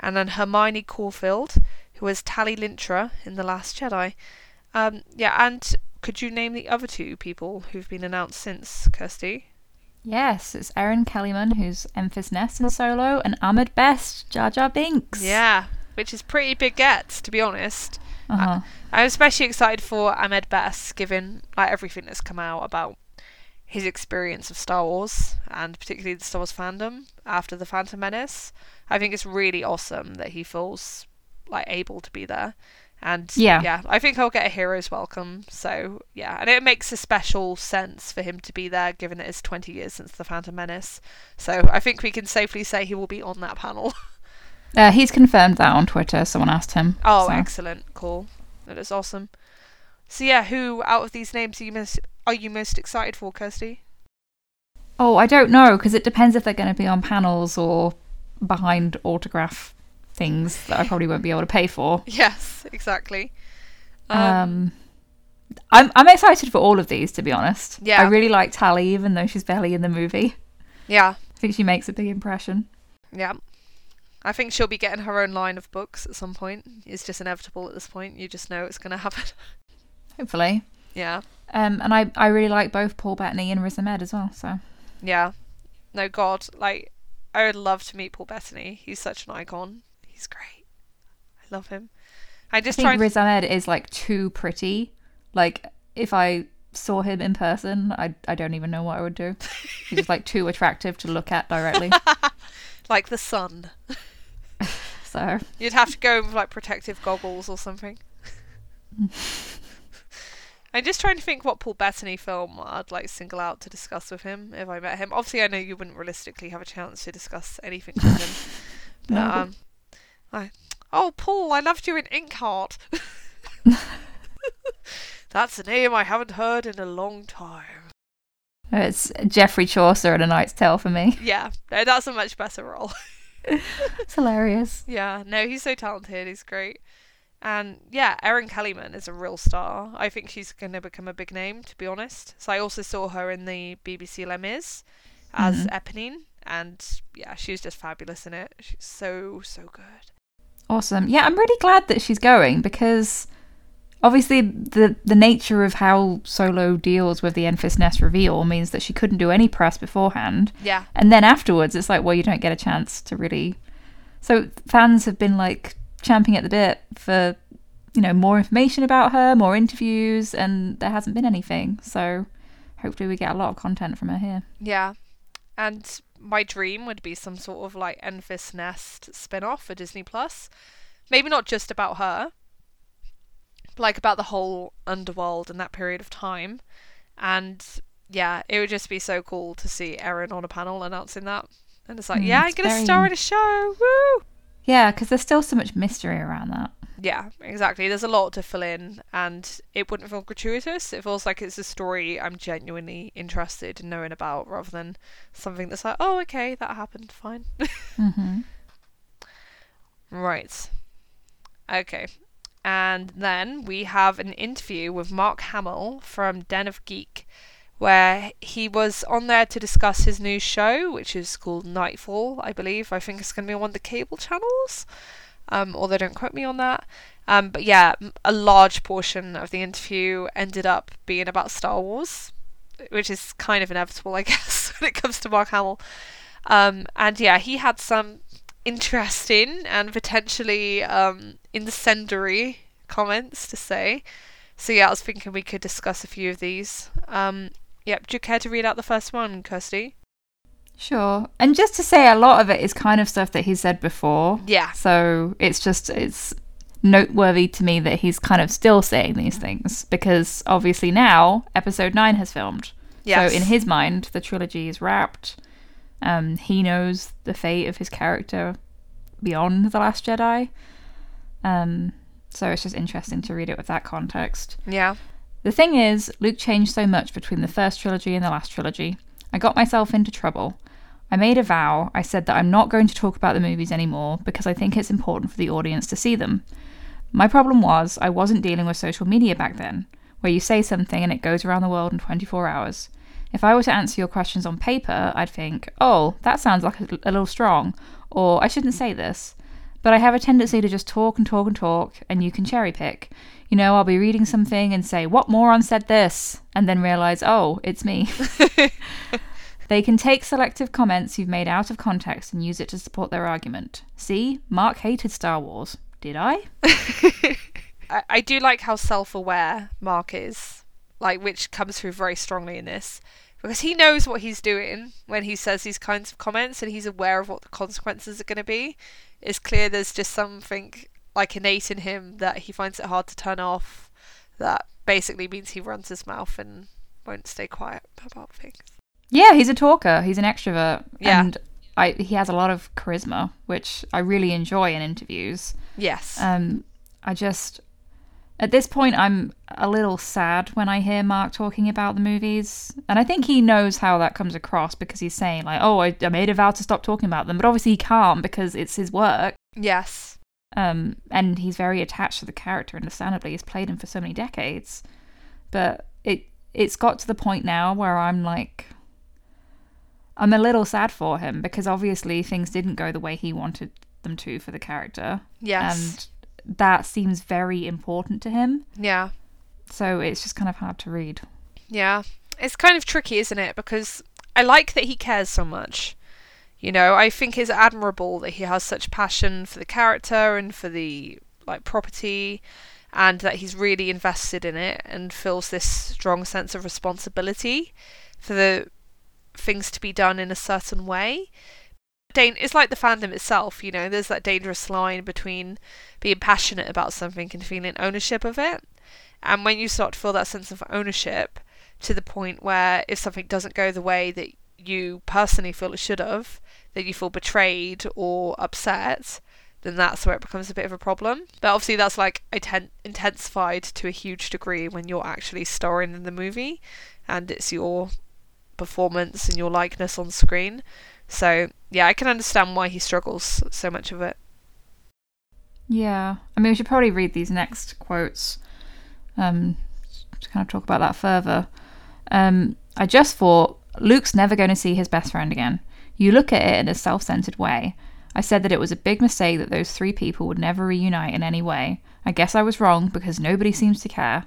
and then Hermione Caulfield, who was Tali Lintra in The Last Jedi. Yeah, and could you name the other two people who've been announced since, Kirsty? Yes, it's Erin Kellyman, who's Emphys Nest in Solo, and Ahmed Best, Jar Jar Binks. Yeah, which is pretty big gets, to be honest. Uh-huh. I'm especially excited for Ahmed Best, given like everything that's come out about his experience of Star Wars, and particularly the Star Wars fandom after the Phantom Menace. I think it's really awesome that he feels like able to be there. And yeah, I think I'll get a hero's welcome. So yeah, and it makes a special sense for him to be there, given it is 20 years since the Phantom Menace. So I think we can safely say he will be on that panel. He's confirmed that on Twitter. Someone asked him. Oh, so. Excellent! Cool. That is awesome. So yeah, who out of these names are you most excited for, Kirsty? Oh, I don't know, because it depends if they're going to be on panels or behind autograph things that I probably won't be able to pay for. Yes, exactly. I'm excited for all of these, to be honest. Yeah. I really like Tali, even though she's barely in the movie. Yeah. I think she makes a big impression. Yeah. I think she'll be getting her own line of books at some point. It's just inevitable at this point. You just know it's going to happen. Hopefully. Yeah. And I really like both Paul Bettany and Riz Ahmed as well, so. Yeah. No, God, like, I would love to meet Paul Bettany. He's such an icon. He's great. I love him. I think Riz Ahmed is like too pretty. Like if I saw him in person, I don't even know what I would do. He's just like too attractive to look at directly. Like the sun. So you'd have to go with like protective goggles or something. I'm just trying to think what Paul Bettany film I'd like single out to discuss with him if I met him. Obviously, I know you wouldn't realistically have a chance to discuss anything with him. But, no. Oh, Paul, I loved you in Inkheart. That's a name I haven't heard in a long time. It's Geoffrey Chaucer in A Knight's Tale for me. Yeah, no, that's a much better role. It's hilarious. Yeah, no, he's so talented. He's great. And yeah, Erin Kellyman is a real star. I think she's going to become a big name, to be honest. So I also saw her in the BBC Les Mis as Eponine. And yeah, she was just fabulous in it. She's so, so good. Awesome. Yeah, I'm really glad that she's going, because obviously the nature of how Solo deals with the Emphys Nest reveal means that she couldn't do any press beforehand. Yeah. And then afterwards, it's like, well, you don't get a chance to really... So fans have been like champing at the bit for, you know, more information about her, more interviews, and there hasn't been anything. So hopefully we get a lot of content from her here. Yeah. And my dream would be some sort of like Emphys Nest spin-off for Disney Plus. Maybe not just about her, but like about the whole underworld in that period of time. And yeah, it would just be so cool to see Erin on a panel announcing that. And it's like, yeah, I'm going to star in a show. Woo! Yeah, because there's still so much mystery around that. Yeah, exactly. There's a lot to fill in, and it wouldn't feel gratuitous. It feels like it's a story I'm genuinely interested in knowing about, rather than something that's like, oh, okay, that happened, fine. Mm-hmm. Right. Okay. And then we have an interview with Mark Hamill from Den of Geek, where he was on there to discuss his new show, which is called Nightfall, I believe. I think it's going to be on one of the cable channels. Although don't quote me on that. But yeah, a large portion of the interview ended up being about Star Wars, which is kind of inevitable, I guess, when it comes to Mark Hamill. And yeah, he had some interesting and potentially incendiary comments to say. So yeah, I was thinking we could discuss a few of these. Yep, do you care to read out the first one, Kirsty? Sure. And just to say, a lot of it is kind of stuff that he said before. Yeah. So it's noteworthy to me that he's kind of still saying these things, because obviously now episode 9 has filmed. Yes. So in his mind, the trilogy is wrapped. He knows the fate of his character beyond The Last Jedi. So it's just interesting to read it with that context. Yeah. The thing is, Luke changed so much between the first trilogy and the last trilogy. I got myself into trouble. I made a vow. I said that I'm not going to talk about the movies anymore because I think it's important for the audience to see them. My problem was I wasn't dealing with social media back then, where you say something and it goes around the world in 24 hours. If I were to answer your questions on paper, I'd think, oh, that sounds like a little strong, or I shouldn't say this. But I have a tendency to just talk and talk and talk, and you can cherry pick. You know, I'll be reading something and say, what moron said this? And then realise, oh, it's me. They can take selective comments you've made out of context and use it to support their argument. See, Mark hated Star Wars. Did I? I do like how self-aware Mark is, like, which comes through very strongly in this, because he knows what he's doing when he says these kinds of comments, and he's aware of what the consequences are going to be. It's clear there's just something like innate in him that he finds it hard to turn off. That basically means he runs his mouth and won't stay quiet about things. Yeah, he's a talker. He's an extrovert. Yeah. And he has a lot of charisma, which I really enjoy in interviews. Yes. I just... At this point, I'm a little sad when I hear Mark talking about the movies. And I think he knows how that comes across because he's saying, like, oh, I made a vow to stop talking about them. But obviously he can't because it's his work. Yes. And he's very attached to the character, understandably. He's played him for so many decades. But it's got to the point now where I'm like... I'm a little sad for him because obviously things didn't go the way he wanted them to for the character. Yes. And that seems very important to him. Yeah. So it's just kind of hard to read. Yeah. It's kind of tricky, isn't it? Because I like that he cares so much. You know, I think it's admirable that he has such passion for the character and for the, like, property, and that he's really invested in it and feels this strong sense of responsibility for the things to be done in a certain way. It's like the fandom itself, you know, there's that dangerous line between being passionate about something and feeling ownership of it. And when you start to feel that sense of ownership to the point where if something doesn't go the way that you personally feel it should have, that you feel betrayed or upset, then that's where it becomes a bit of a problem. But obviously that's like intensified to a huge degree when you're actually starring in the movie and it's your performance and your likeness on screen. So yeah, I can understand why he struggles so much of it. Yeah, I mean, we should probably read these next quotes to kind of talk about that further. I just thought, Luke's never going to see his best friend again. You look at it in a self-centered way. I said that it was a big mistake that those three people would never reunite in any way. I guess I was wrong because nobody seems to care.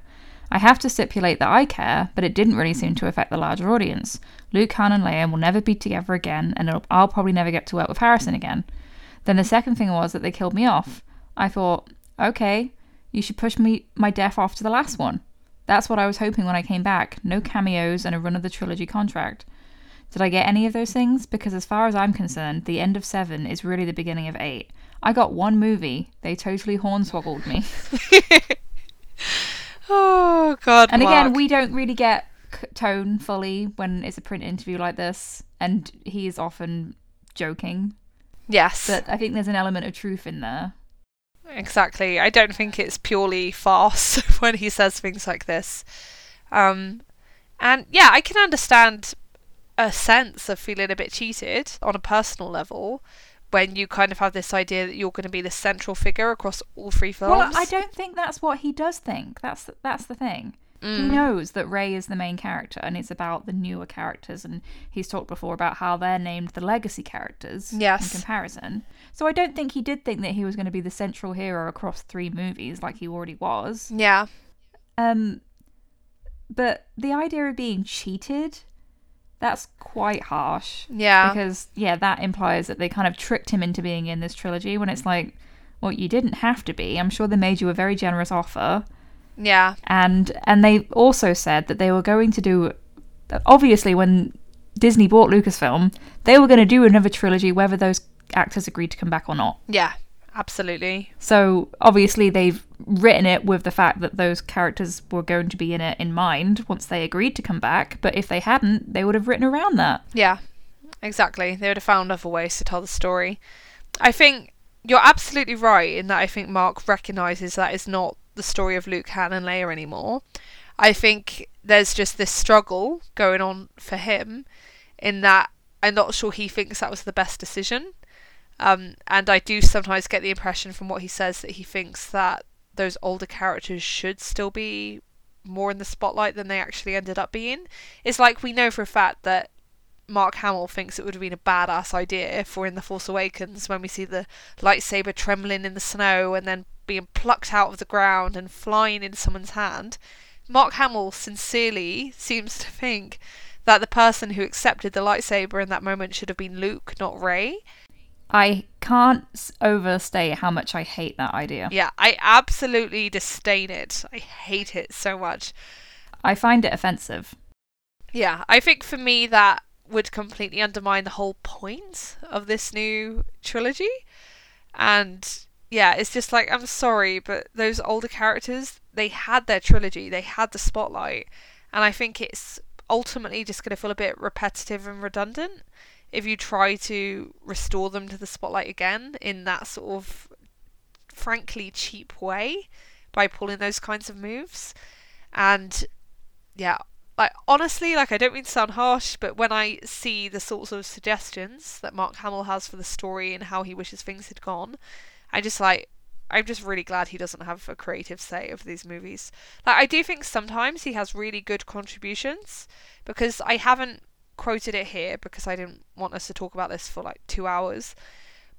I have to stipulate that I care, but it didn't really seem to affect the larger audience. Luke, Han and Leia will never be together again, and I'll probably never get to work with Harrison again. Then the second thing was that they killed me off. I thought, okay, you should push my death off to the last one. That's what I was hoping when I came back. No cameos and a run of the trilogy contract. Did I get any of those things? Because as far as I'm concerned, the end of 7 is really the beginning of 8. I got one movie. They totally hornswoggled me. Oh God! And again, Mark. We don't really get tone fully when it's a print interview like this, and he is often joking. Yes, but I think there's an element of truth in there. Exactly. I don't think it's purely farce when he says things like this. And yeah, I can understand a sense of feeling a bit cheated on a personal level when you kind of have this idea that you're going to be the central figure across all three films. Well, I don't think that's what he does think. That's the thing. Mm. He knows that Rey is the main character, and it's about the newer characters. And he's talked before about how they're named the legacy characters. Yes. In comparison. So I don't think he did think that he was going to be the central hero across three movies, like he already was. Yeah. But the idea of being cheated. That's quite harsh. Yeah. Because, yeah, that implies that they kind of tricked him into being in this trilogy when it's like, well, you didn't have to be. I'm sure they made you a very generous offer. Yeah. And they also said that they were going to do... Obviously, when Disney bought Lucasfilm, they were going to do another trilogy whether those actors agreed to come back or not. Yeah, absolutely. So, obviously, they've written it with the fact that those characters were going to be in it in mind once they agreed to come back, but if they hadn't, they would have written around that. Yeah, exactly. They would have found other ways to tell the story. I think You're absolutely right in that I think Mark recognises that it's not the story of Luke, Han and Leia anymore. I think there's just this struggle going on for him in that I'm not sure he thinks that was the best decision. And I do sometimes get the impression from what he says that he thinks that those older characters should still be more in the spotlight than they actually ended up being. It's like we know for a fact that Mark Hamill thinks it would have been a badass idea for in The Force Awakens when we see the lightsaber trembling in the snow and then being plucked out of the ground and flying into someone's hand. Mark Hamill sincerely seems to think that the person who accepted the lightsaber in that moment should have been Luke, not Rey. I can't overstate how much I hate that idea. Yeah, I absolutely disdain it. I hate it so much. I find it offensive. Yeah, I think for me that would completely undermine the whole point of this new trilogy. And yeah, it's just like, I'm sorry, but those older characters, they had their trilogy, they had the spotlight. And I think it's ultimately just going to feel a bit repetitive and redundant if you try to restore them to the spotlight again in that sort of frankly cheap way by pulling those kinds of moves. And yeah, like honestly, like I don't mean to sound harsh, but when I see the sorts of suggestions that Mark Hamill has for the story and how he wishes things had gone, I'm just really glad he doesn't have a creative say over these movies. Like I do think sometimes he has really good contributions, because I haven't quoted it here because I didn't want us to talk about this for like 2 hours,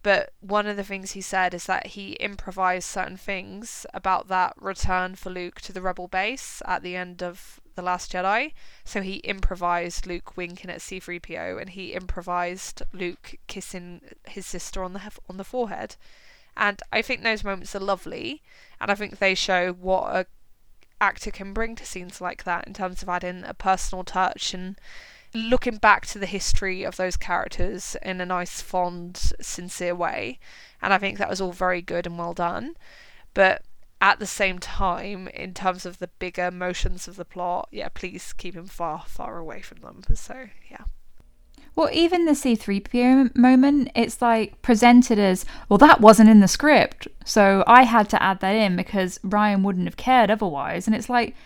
but one of the things he said is that he improvised certain things about that return for Luke to the rebel base at the end of The Last Jedi. So he improvised Luke winking at C-3PO, and he improvised Luke kissing his sister on the forehead. And I think those moments are lovely, and I think they show what a actor can bring to scenes like that in terms of adding a personal touch and looking back to the history of those characters in a nice, fond, sincere way. And I think that was all very good and well done. But at the same time, in terms of the bigger motions of the plot, yeah, please keep him far, far away from them. So, yeah. Well, even the C-3PO moment, it's like presented as, well, that wasn't in the script, so I had to add that in because Ryan wouldn't have cared otherwise. And it's like,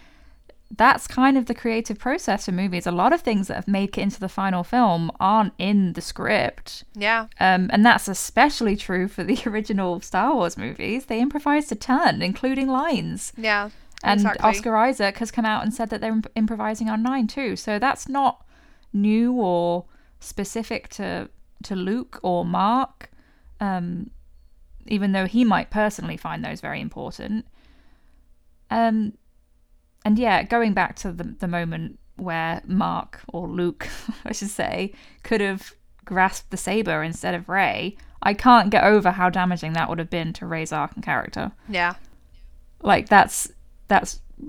that's kind of the creative process for movies. A lot of things that have made it into the final film aren't in the script. Yeah. And that's especially true for the original Star Wars movies. They improvised a ton, including lines. Yeah, and exactly. Oscar Isaac has come out and said that they're improvising on 9 too. So that's not new or specific to Luke or Mark, even though he might personally find those very important. And yeah, going back to the moment where Mark, or Luke I should say, could have grasped the saber instead of Rey, I can't get over how damaging that would have been to Rey's arc and character. Yeah, like that's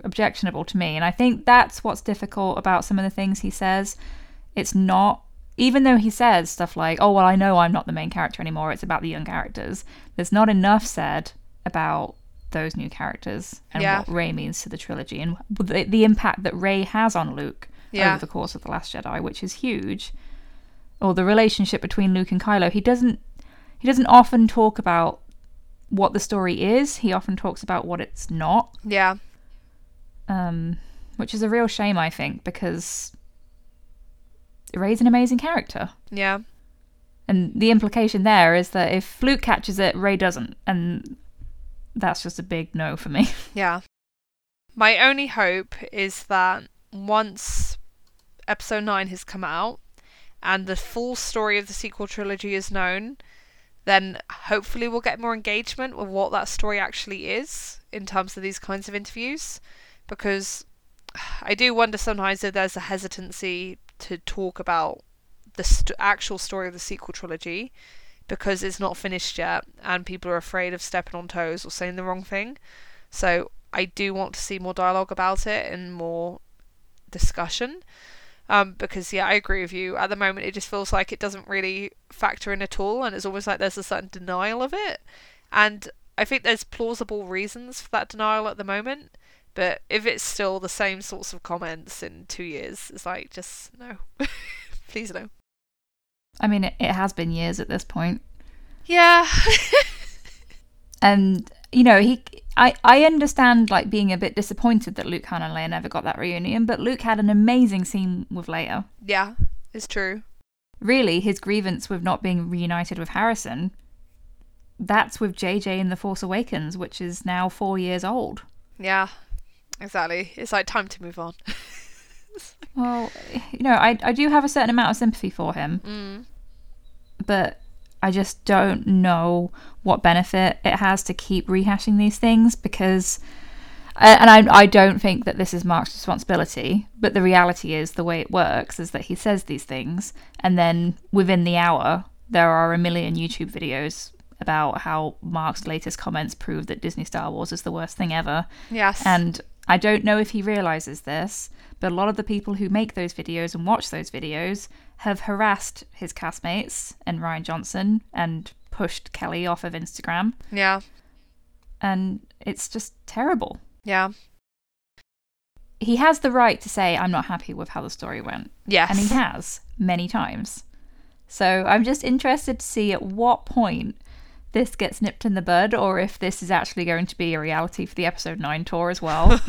objectionable to me, and I think that's what's difficult about some of the things he says. It's not, even though he says stuff like, oh, well, I know I'm not the main character anymore, it's about the young characters, there's not enough said about those new characters and what Rey means to the trilogy and the impact that Rey has on Luke over the course of The Last Jedi, which is huge. Or the relationship between Luke and Kylo. He doesn't often talk about what the story is. He often talks about what it's not. Yeah. Which is a real shame, I think, because Rey's an amazing character. Yeah. And the implication there is that if Luke catches it, Rey doesn't, and that's just a big no for me. Yeah. My only hope is that once Episode 9 has come out and the full story of the sequel trilogy is known, then hopefully we'll get more engagement with what that story actually is in terms of these kinds of interviews. Because I do wonder sometimes if there's a hesitancy to talk about the actual story of the sequel trilogy, because it's not finished yet and people are afraid of stepping on toes or saying the wrong thing. So I do want to see more dialogue about it and more discussion, because yeah, I agree with you. At the moment it just feels like it doesn't really factor in at all, and it's almost like there's a certain denial of it, and I think there's plausible reasons for that denial at the moment, but if it's still the same sorts of comments in 2 years, it's like, just no. Please no. I mean, it has been years at this point. Yeah. And, you know, I understand, like, being a bit disappointed that Luke, Han, and Leia never got that reunion, but Luke had an amazing scene with Leia. Yeah, it's true. Really, his grievance with not being reunited with Harrison, that's with JJ in The Force Awakens, which is now 4 years old. Yeah, exactly. It's like time to move on. Well, you know, I do have a certain amount of sympathy for him, but I just don't know what benefit it has to keep rehashing these things, because, and I don't think that this is Mark's responsibility, but the reality is the way it works is that he says these things, and then within the hour there are a million YouTube videos about how Mark's latest comments prove that Disney Star Wars is the worst thing ever. Yes. And I don't know if he realizes this, but a lot of the people who make those videos and watch those videos have harassed his castmates and Rian Johnson and pushed Kelly off of Instagram. Yeah. And it's just terrible. Yeah. He has the right to say, I'm not happy with how the story went. Yes. And he has, many times. So I'm just interested to see at what point this gets nipped in the bud, or if this is actually going to be a reality for the episode 9 tour as well.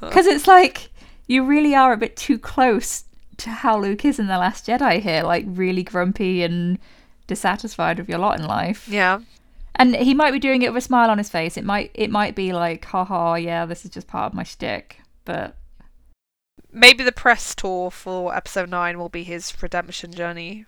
Because it's like, you really are a bit too close to how Luke is in The Last Jedi here, like really grumpy and dissatisfied with your lot in life. Yeah. And he might be doing it with a smile on his face. It might be like, haha, yeah, this is just part of my shtick. But maybe the press tour for episode 9 will be his redemption journey.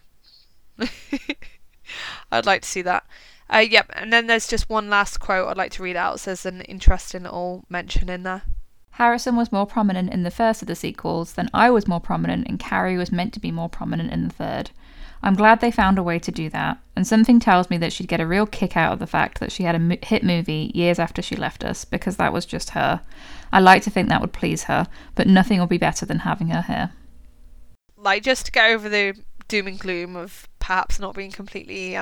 I'd like to see that. Yep, and then there's just one last quote I'd like to read out. There's an interesting little mention in there. Harrison was more prominent in the first of the sequels than I was more prominent, and Carrie was meant to be more prominent in the third. I'm glad they found a way to do that, and something tells me that she'd get a real kick out of the fact that she had a hit movie years after she left us, because that was just her. I like to think that would please her, but nothing will be better than having her here. Like, just to get over the doom and gloom of perhaps not being completely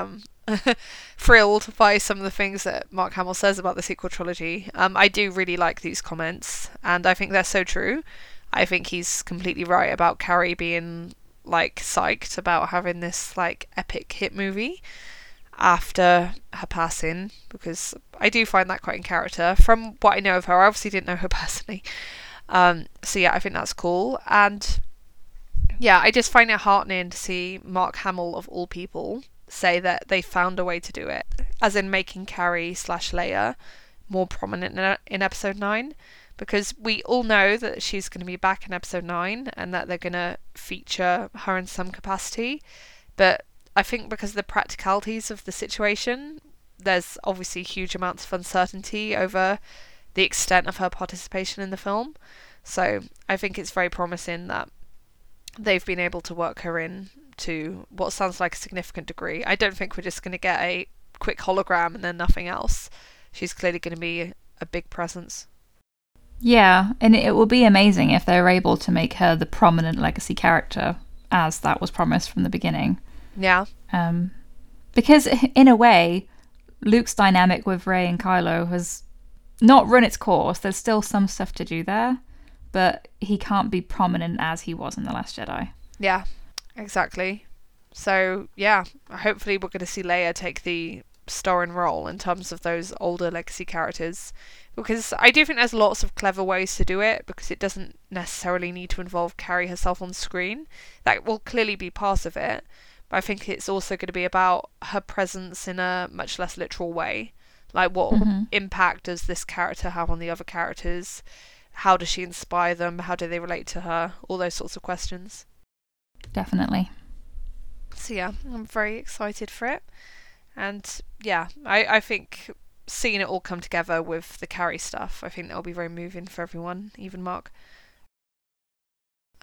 thrilled by some of the things that Mark Hamill says about the sequel trilogy. I do really like these comments, and I think they're so true. I think he's completely right about Carrie being like psyched about having this like epic hit movie after her passing, because I do find that quite in character. From what I know of her, I obviously didn't know her personally. So yeah, I think that's cool. And yeah, I just find it heartening to see Mark Hamill of all people say that they found a way to do it, as in making Carrie/Leia more prominent in episode 9, because we all know that she's going to be back in episode 9 and that they're going to feature her in some capacity, but I think because of the practicalities of the situation, there's obviously huge amounts of uncertainty over the extent of her participation in the film, so I think it's very promising that they've been able to work her in to what sounds like a significant degree. I don't think we're just going to get a quick hologram and then nothing else. She's clearly going to be a big presence. Yeah, and it will be amazing if they're able to make her the prominent legacy character, as that was promised from the beginning. Yeah. Because in a way, Luke's dynamic with Rey and Kylo has not run its course. There's still some stuff to do there, but he can't be prominent as he was in The Last Jedi. Yeah. Exactly. So, yeah, hopefully we're going to see Leia take the starring role in terms of those older legacy characters, because I do think there's lots of clever ways to do it, because it doesn't necessarily need to involve Carrie herself on screen. That will clearly be part of it, but I think it's also going to be about her presence in a much less literal way. Like, what impact does this character have on the other characters? How does she inspire them? How do they relate to her? All those sorts of questions. Definitely. So yeah, I'm very excited for it, and yeah, I think seeing it all come together with the Carrie stuff, I think that'll be very moving for everyone, even Mark.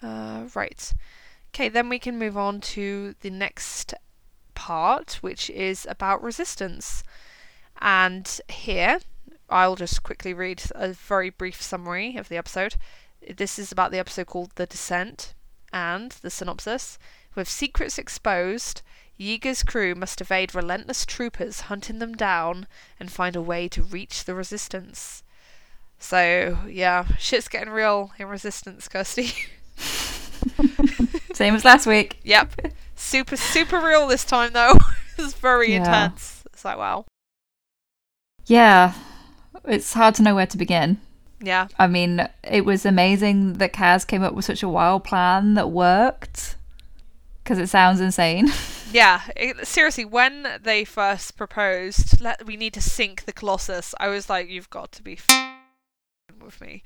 Right. Okay, then we can move on to the next part, which is about resistance, and here I'll just quickly read a very brief summary of the episode. This is about the episode called The Descent. And the synopsis, with secrets exposed, Yeager's crew must evade relentless troopers hunting them down and find a way to reach the resistance. So, yeah, shit's getting real in resistance, Kirsty. Same as last week. Yep. Super, super real this time, though. It's very intense. It's like, wow. Yeah, it's hard to know where to begin. Yeah. I mean, it was amazing that Kaz came up with such a wild plan that worked, because it sounds insane. Yeah, seriously, when they first proposed, we need to sink the Colossus, I was like, you've got to be with me.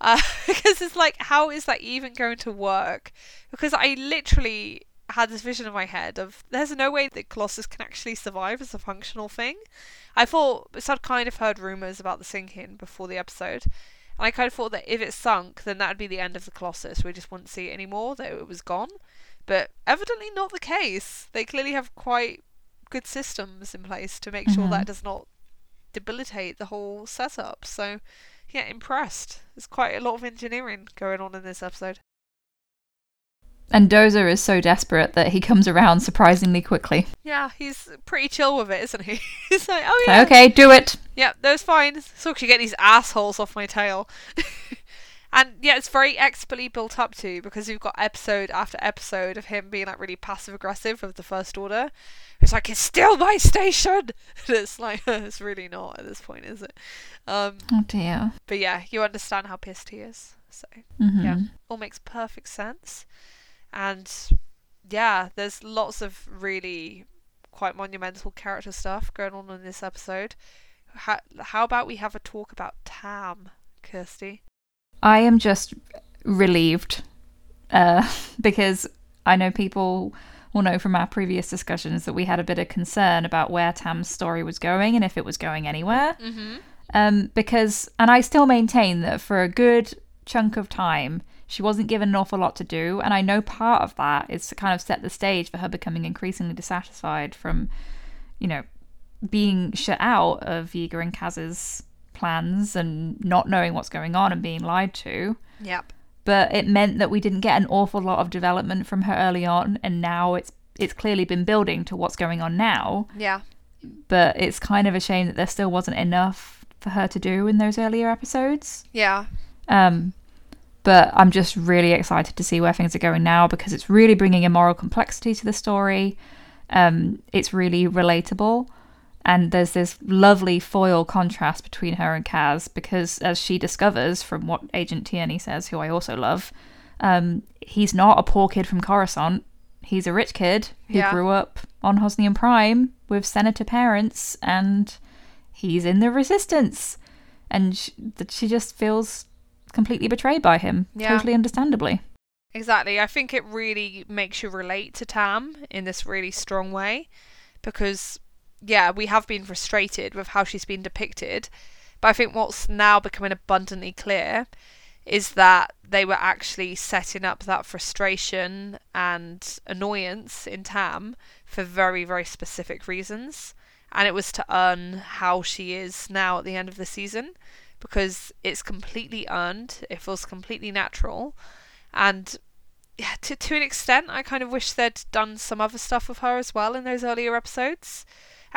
Because it's like, how is that even going to work? Because I literally had this vision in my head of, there's no way that Colossus can actually survive as a functional thing. I thought, so I'd kind of heard rumours about the sinking before the episode, and I kind of thought that if it sunk, then that would be the end of the Colossus. We just wouldn't see it anymore, that it was gone. But evidently not the case. They clearly have quite good systems in place to make sure that does not debilitate the whole setup. So yeah, impressed. There's quite a lot of engineering going on in this episode. And Dozer is so desperate that he comes around surprisingly quickly. Yeah, he's pretty chill with it, isn't he? He's like, oh yeah. Okay, do it. Yeah, that's fine. So I can get these assholes off my tail. And yeah, it's very expertly built up to, because we've got episode after episode of him being like really passive aggressive with the First Order. It's like, it's still my station! And it's like, it's really not at this point, is it? Oh dear. But yeah, you understand how pissed he is. So yeah, all makes perfect sense. And yeah, there's lots of really quite monumental character stuff going on in this episode. How about we have a talk about Tam, Kirsty? I am just relieved because I know people will know from our previous discussions that we had a bit of concern about where Tam's story was going and if it was going anywhere. Because I still maintain that for a good chunk of time, she wasn't given an awful lot to do. And I know part of that is to kind of set the stage for her becoming increasingly dissatisfied from, you know, being shut out of Yiga and Kaz's plans and not knowing what's going on and being lied to. Yep. But it meant that we didn't get an awful lot of development from her early on, and now it's clearly been building to what's going on now. Yeah. But it's kind of a shame that there still wasn't enough for her to do in those earlier episodes. Yeah. But I'm just really excited to see where things are going now, because it's really bringing a moral complexity to the story. It's really relatable. And there's this lovely foil contrast between her and Kaz, because as she discovers from what Agent Tierney says, who I also love, he's not a poor kid from Coruscant. He's a rich kid who grew up on Hosnian Prime with senator parents, and he's in the Resistance. And she just feels completely betrayed by him, totally understandably. Exactly. I think it really makes you relate to Tam in this really strong way, because yeah, we have been frustrated with how she's been depicted, but I think what's now becoming abundantly clear is that they were actually setting up that frustration and annoyance in Tam for very, very specific reasons, and it was to earn how she is now at the end of the season, because it's completely earned, it feels completely natural, and yeah, to an extent I kind of wish they'd done some other stuff with her as well in those earlier episodes.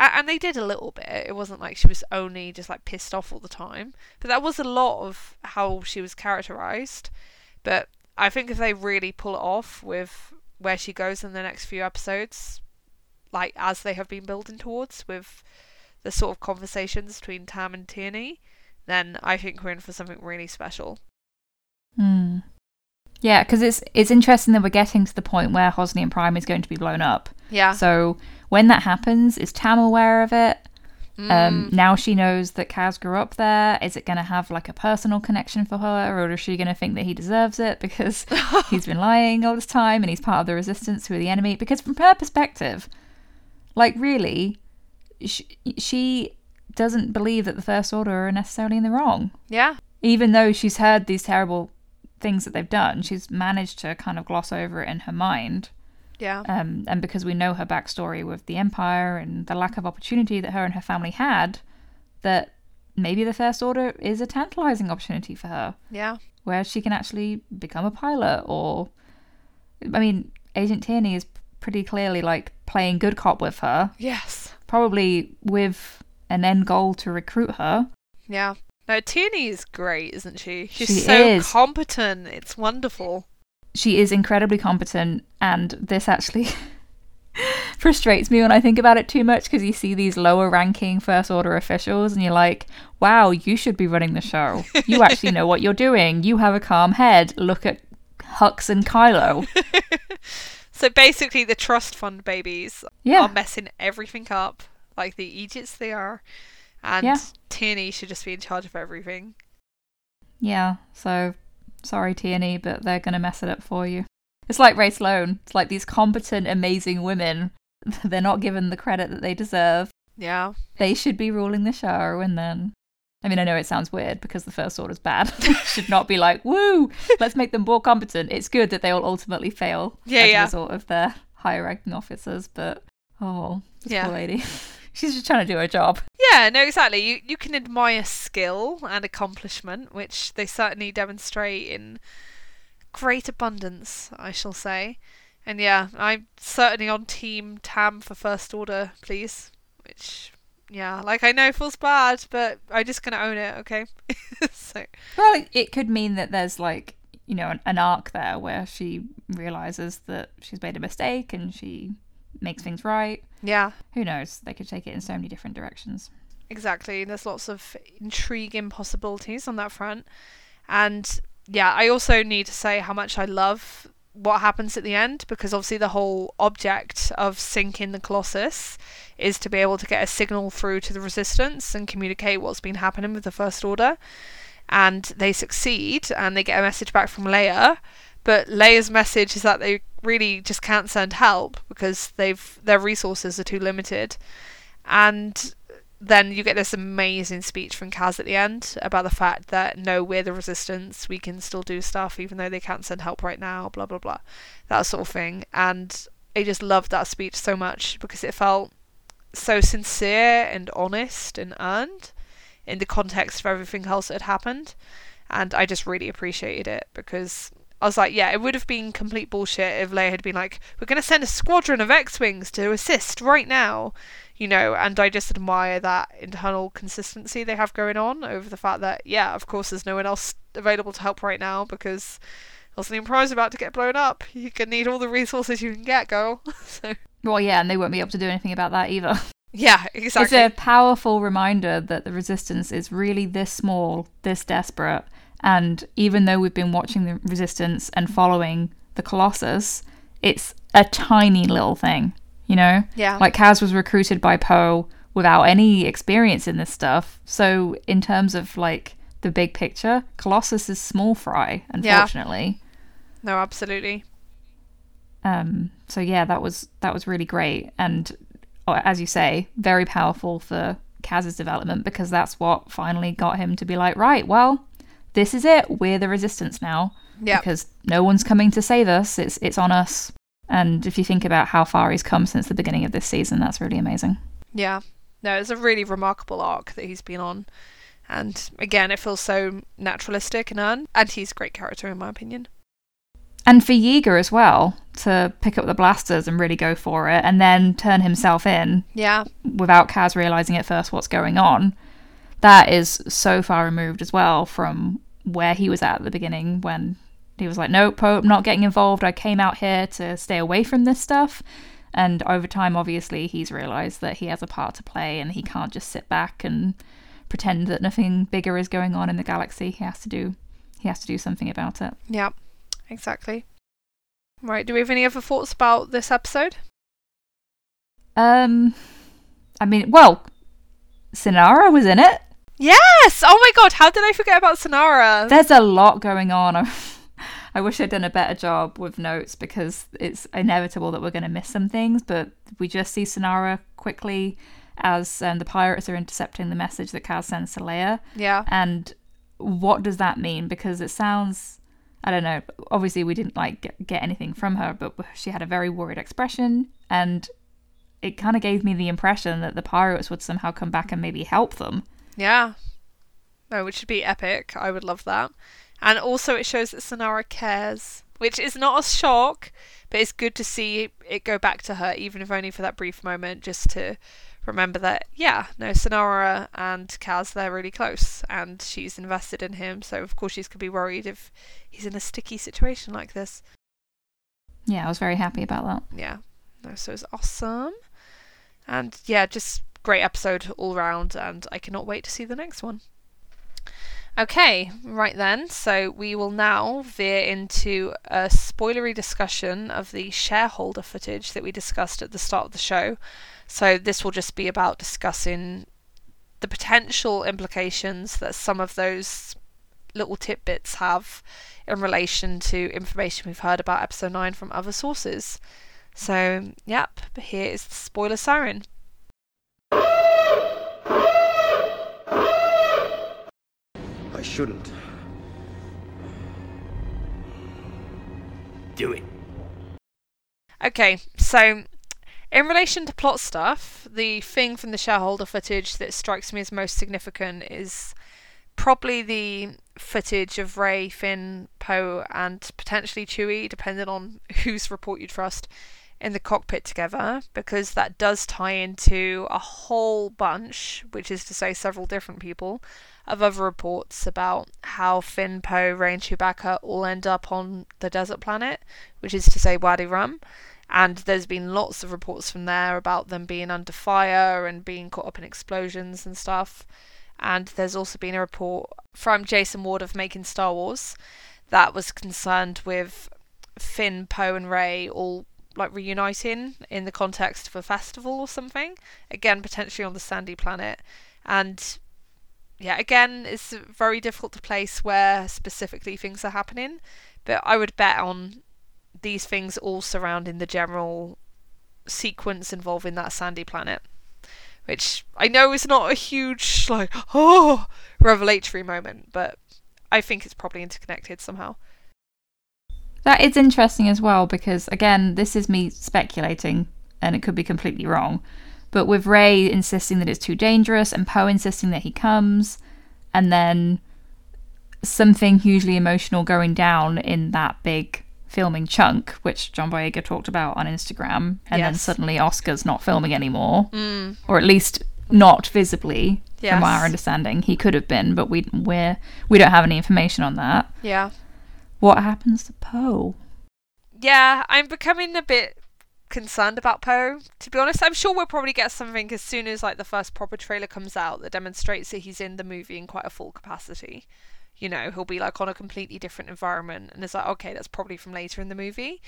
And they did a little bit. It wasn't like she was only just like pissed off all the time. But that was a lot of how she was characterised. But I think if they really pull it off with where she goes in the next few episodes, like as they have been building towards with the sort of conversations between Tam and Tierney, then I think we're in for something really special. Mm. Yeah, because it's interesting that we're getting to the point where Hosnian Prime is going to be blown up. Yeah. So when that happens, is Tam aware of it? Now she knows that Kaz grew up there. Is it going to have like a personal connection for her, or is she going to think that he deserves it because he's been lying all this time and he's part of the Resistance who are the enemy? Because from her perspective, like really, she doesn't believe that the First Order are necessarily in the wrong. Yeah. Even though she's heard these terrible things that they've done, she's managed to kind of gloss over it in her mind. Yeah. And because we know her backstory with the Empire and the lack of opportunity that her and her family had, that maybe the First Order is a tantalizing opportunity for her. Yeah. Where she can actually become a pilot, or I mean, Agent Tierney is pretty clearly like playing good cop with her. Yes. Probably with an end goal to recruit her. Yeah. No, Tierney is great, isn't she? She is so competent. It's wonderful. She is incredibly competent, and this actually frustrates me when I think about it too much, because you see these lower ranking First Order officials and you're like, wow, you should be running the show. You actually know what you're doing. You have a calm head. Look at Hux and Kylo. So basically the trust fund babies are messing everything up, like the idiots they are. And Tierney should just be in charge of everything. Yeah, so sorry Tierney, but they're going to mess it up for you. It's like Ray Sloan. It's like these competent, amazing women. They're not given the credit that they deserve. Yeah. They should be ruling the show, and then... I mean, I know it sounds weird because the First Order's bad. Should not be like, woo, let's make them more competent. It's good that they will ultimately fail as a result of their higher-ranking officers, but poor lady. She's just trying to do her job. Yeah, no, exactly. You can admire skill and accomplishment, which they certainly demonstrate in great abundance, I shall say. And yeah, I'm certainly on Team Tam for First Order, please. Which, yeah, like I know feels bad, but I'm just going to own it, okay? So. Well, it could mean that there's like, you know, an arc there where she realises that she's made a mistake and she makes things right. Yeah. Who knows? They could take it in so many different directions. Exactly. There's lots of intriguing possibilities on that front. And yeah, I also need to say how much I love what happens at the end, because obviously the whole object of sinking the Colossus is to be able to get a signal through to the Resistance and communicate what's been happening with the First Order. And they succeed and they get a message back from Leia. But Leia's message is that they really just can't send help because their resources are too limited. And then you get this amazing speech from Kaz at the end about the fact that, no, we're the Resistance, we can still do stuff even though they can't send help right now, blah, blah, blah, that sort of thing. And I just loved that speech so much because it felt so sincere and honest and earned in the context of everything else that had happened. And I just really appreciated it because... I was like, yeah, it would have been complete bullshit if Leia had been like, we're going to send a squadron of X-Wings to assist right now, you know, and I just admire that internal consistency they have going on over the fact that, yeah, of course there's no one else available to help right now because Los Prime's about to get blown up. You can need all the resources you can get, girl. So. Well, yeah, and they won't be able to do anything about that either. Yeah, exactly. It's a powerful reminder that the Resistance is really this small, this desperate. And even though we've been watching the Resistance and following the Colossus, it's a tiny little thing, you know? Yeah. Like Kaz was recruited by Poe without any experience in this stuff. So in terms of like the big picture, Colossus is small fry, unfortunately. Yeah. No, absolutely. So yeah, that was really great. And as you say, very powerful for Kaz's development because that's what finally got him to be like, right, well... this is it. We're the Resistance now. Yeah. Because no one's coming to save us. It's on us. And if you think about how far he's come since the beginning of this season, that's really amazing. Yeah. No, it's a really remarkable arc that he's been on. And again, it feels so naturalistic and earned. And he's a great character in my opinion. And for Yeager as well, to pick up the blasters and really go for it and then turn himself in. Yeah. Without Kaz realising at first what's going on. That is so far removed as well from where he was at the beginning when he was like, nope, Poe, I'm not getting involved. I came out here to stay away from this stuff. And over time, obviously, he's realised that he has a part to play and he can't just sit back and pretend that nothing bigger is going on in the galaxy. He has to do something about it. Yeah, exactly. Right, do we have any other thoughts about this episode? I mean, well, Sinara was in it. Yes! Oh my god, how did I forget about Sinara? There's a lot going on. I wish I'd done a better job with notes because it's inevitable that we're going to miss some things, but we just see Sinara quickly as the pirates are intercepting the message that Kaz sends to Leia. Yeah. And what does that mean? Because it sounds, I don't know, obviously we didn't like get anything from her, but she had a very worried expression and it kind of gave me the impression that the pirates would somehow come back and maybe help them. Yeah. No, which would be epic. I would love that. And also it shows that Sinara cares, which is not a shock, but it's good to see it go back to her, even if only for that brief moment, just to remember that, yeah, no, Sinara and Kaz, they're really close and she's invested in him. So of course she's going to be worried if he's in a sticky situation like this. Yeah, I was very happy about that. Yeah. So it's awesome. And yeah, just great episode all round, and I cannot wait to see the next one. Okay, right then. So we will now veer into a spoilery discussion of the shareholder footage that we discussed at the start of the show. So this will just be about discussing the potential implications that some of those little tidbits have in relation to information we've heard about Episode 9 from other sources. So, yep, here is the spoiler siren. I shouldn't. Do it. Okay, so in relation to plot stuff, the thing from the shareholder footage that strikes me as most significant is probably the footage of Rey, Finn, Poe, and potentially Chewie, depending on whose report you trust, in the cockpit together, because that does tie into a whole bunch, which is to say several different people, of other reports about how Finn, Poe, Rey and Chewbacca all end up on the desert planet, which is to say Wadi Rum, and there's been lots of reports from there about them being under fire and being caught up in explosions and stuff. And there's also been a report from Jason Ward of Making Star Wars that was concerned with Finn, Poe and Rey all like reuniting in the context of a festival or something, again potentially on the sandy planet. And yeah, again, it's very difficult to place where specifically things are happening, but I would bet on these things all surrounding the general sequence involving that sandy planet, which I know is not a huge like revelatory moment, but I think it's probably interconnected somehow. That is interesting as well, because again, this is me speculating and it could be completely wrong, but with Rey insisting that it's too dangerous and Poe insisting that he comes, and then something hugely emotional going down in that big filming chunk, which John Boyega talked about on Instagram, and yes, then suddenly Oscar's not filming anymore, or at least not visibly, yes, from our understanding. He could have been, but we don't have any information on that. Yeah. What happens to Poe? Yeah, I'm becoming a bit concerned about Poe, to be honest. I'm sure we'll probably get something as soon as like the first proper trailer comes out that demonstrates that he's in the movie in quite a full capacity. You know, he'll be like on a completely different environment, and it's like, okay, that's probably from later in the movie.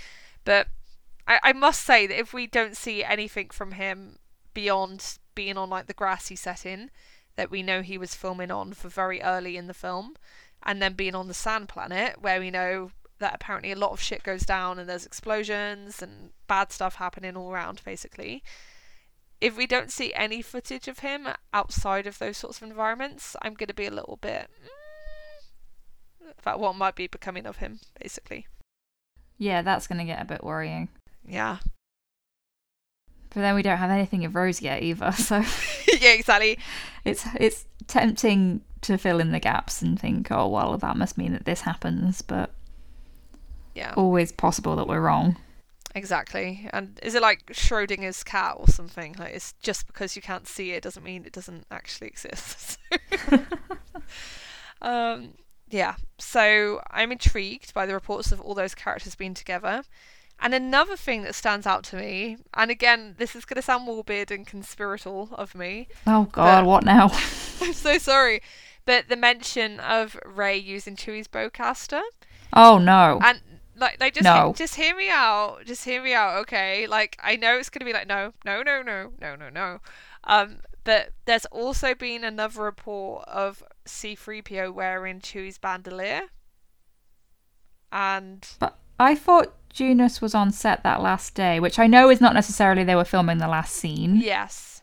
But I must say that if we don't see anything from him beyond being on like the grassy setting that we know he was filming on for very early in the film, and then being on the sand planet where we know that apparently a lot of shit goes down and there's explosions and bad stuff happening all around, basically. If we don't see any footage of him outside of those sorts of environments, I'm going to be a little bit about what might be becoming of him, basically. Yeah, that's going to get a bit worrying. Yeah. But then we don't have anything of Rose yet either, so yeah, exactly. It's tempting to fill in the gaps and think, oh, well, that must mean that this happens, but yeah, always possible that we're wrong. Exactly. And is it like Schrodinger's cat or something? Like, it's just because you can't see it doesn't mean it doesn't actually exist. Yeah, so I'm intrigued by the reports of all those characters being together. And another thing that stands out to me, and again, this is going to sound morbid and conspiratorial of me. Oh God, what now? I'm so sorry. But the mention of Rey using Chewie's bowcaster. Oh no. And like just no. Just hear me out. Just hear me out, okay? Like, I know it's going to be like, no. But there's also been another report of C-3PO wearing Chewie's bandolier. And but I thought Junus was on set that last day, which I know is not necessarily they were filming the last scene. Yes.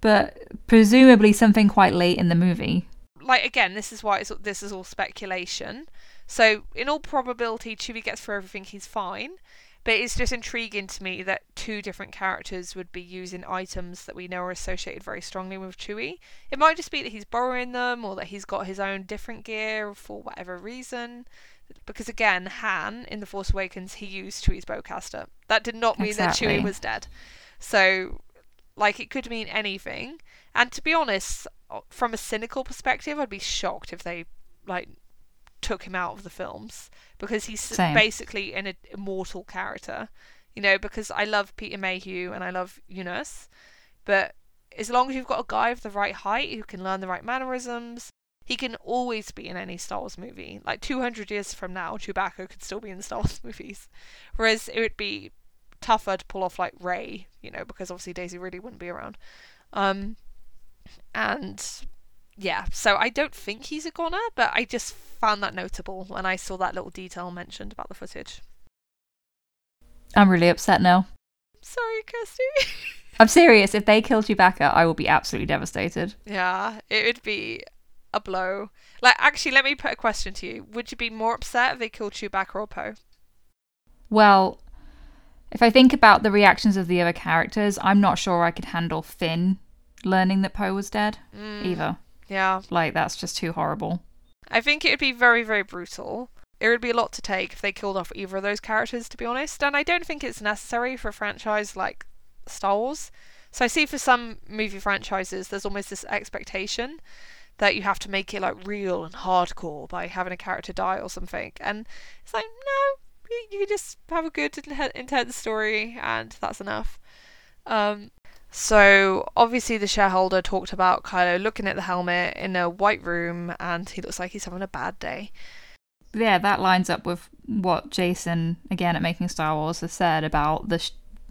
But presumably something quite late in the movie. Like, again, this is why this is all speculation. So in all probability, Chewie gets through everything, he's fine. But it's just intriguing to me that two different characters would be using items that we know are associated very strongly with Chewie. It might just be that he's borrowing them, or that he's got his own different gear for whatever reason. Because again, Han, in The Force Awakens, he used Chewie's bowcaster. That did not mean that Chewie was dead. So, like, it could mean anything. And to be honest, from a cynical perspective, I'd be shocked if they, like, took him out of the films, because he's basically an immortal character. you know, because I love Peter Mayhew and I love Eunice, but as long as you've got a guy of the right height who can learn the right mannerisms, he can always be in any Star Wars movie. Like 200 years from now, Chewbacca could still be in Star Wars movies, whereas it would be tougher to pull off like Rey, you know, because obviously Daisy really wouldn't be around. And yeah, so I don't think he's a goner, but I just found that notable when I saw that little detail mentioned about the footage. I'm really upset now. Sorry, Kirsty. I'm serious. If they kill Chewbacca, I will be absolutely devastated. Yeah, it would be a blow. Like, actually, let me put a question to you. Would you be more upset if they killed Chewbacca or Poe? Well, if I think about the reactions of the other characters, I'm not sure I could handle Finn learning that Poe was dead either. Yeah. Like, that's just too horrible. I think it would be very, very brutal. It would be a lot to take if they killed off either of those characters, to be honest. And I don't think it's necessary for a franchise like Star Wars. So I see for some movie franchises, there's almost this expectation that you have to make it like real and hardcore by having a character die or something. And it's like, no, you just have a good, intense story and that's enough. So obviously the shareholder talked about Kylo looking at the helmet in a white room and he looks like he's having a bad day. Yeah, that lines up with what Jason, again at Making Star Wars, has said about the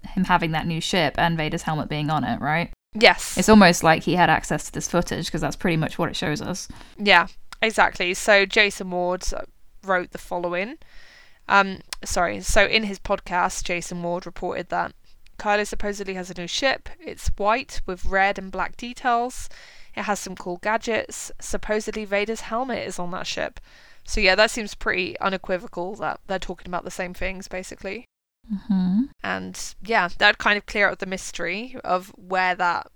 him having that new ship and Vader's helmet being on it, right? Yes. It's almost like he had access to this footage because that's pretty much what it shows us. Yeah, exactly. So Jason Ward wrote the following. So in his podcast, Jason Ward reported that Kylo supposedly has a new ship. It's white with red and black details. It has some cool gadgets. Supposedly Vader's helmet is on that ship. So yeah, that seems pretty unequivocal that they're talking about the same things, basically. Mm-hmm. And yeah, that'd kind of clear up the mystery of where that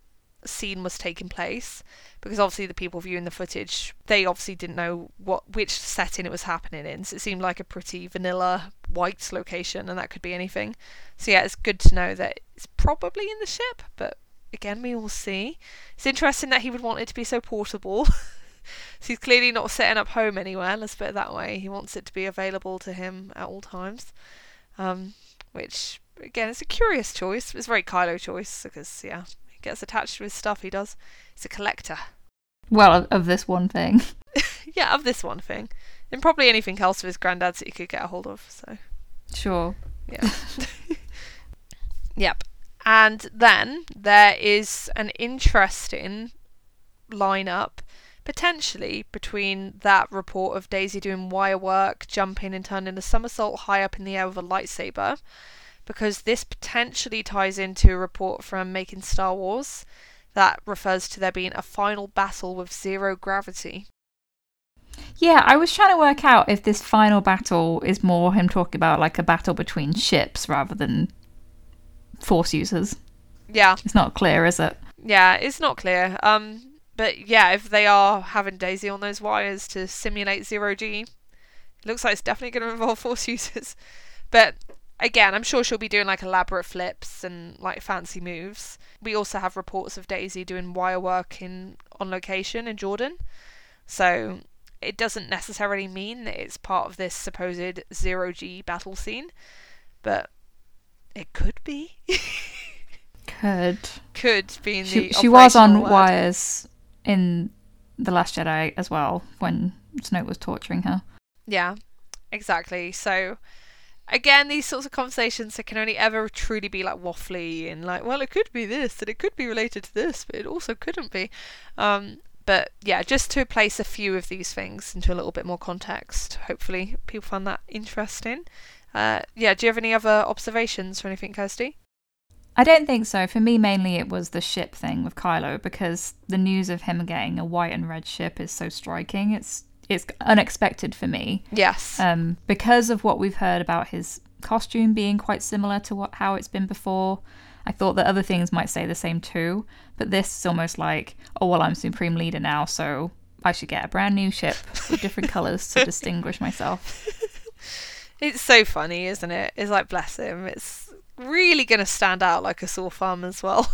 scene was taking place. Because obviously the people viewing the footage, they obviously didn't know which setting it was happening in. So it seemed like a pretty vanilla white location, and that could be anything. So yeah, it's good to know that it's probably in the ship, but again, we will see. It's interesting that he would want it to be so portable. So he's clearly not setting up home anywhere, let's put it that way. He wants it to be available to him at all times, which again is a curious choice. It's a very Kylo choice because yeah, he gets attached to his stuff. He does. He's a collector. Well, of this one thing. Yeah, of this one thing. And probably anything else of his granddad's that he could get a hold of, so. Sure. Yeah. Yep. And then there is an interesting lineup, potentially, between that report of Daisy doing wire work, jumping and turning a somersault high up in the air with a lightsaber, because this potentially ties into a report from Making Star Wars that refers to there being a final battle with zero gravity. Yeah, I was trying to work out if this final battle is more him talking about like a battle between ships rather than force users. Yeah. It's not clear, is it? Yeah, it's not clear. But yeah, if they are having Daisy on those wires to simulate zero G, it looks like it's definitely going to involve force users. But again, I'm sure she'll be doing like elaborate flips and like fancy moves. We also have reports of Daisy doing wire work on location in Jordan. So it doesn't necessarily mean that it's part of this supposed zero G battle scene, but it could be. Could be in the She was on word. Wires in The Last Jedi as well when Snoke was torturing her. Yeah, exactly. So again, these sorts of conversations that can only ever truly be like waffly and like, well, it could be this and it could be related to this, but it also couldn't be. But yeah, just to place a few of these things into a little bit more context. Hopefully people found that interesting. Do you have any other observations or anything, Kirsty? I don't think so. For me, mainly it was the ship thing with Kylo, because the news of him getting a white and red ship is so striking. It's unexpected for me. Yes. Because of what we've heard about his costume being quite similar to how it's been before, I thought that other things might say the same too. But this is almost like, oh, well, I'm Supreme Leader now, so I should get a brand new ship with different colours to distinguish myself. It's so funny, isn't it? It's like, bless him. It's really going to stand out like a sore thumb as well.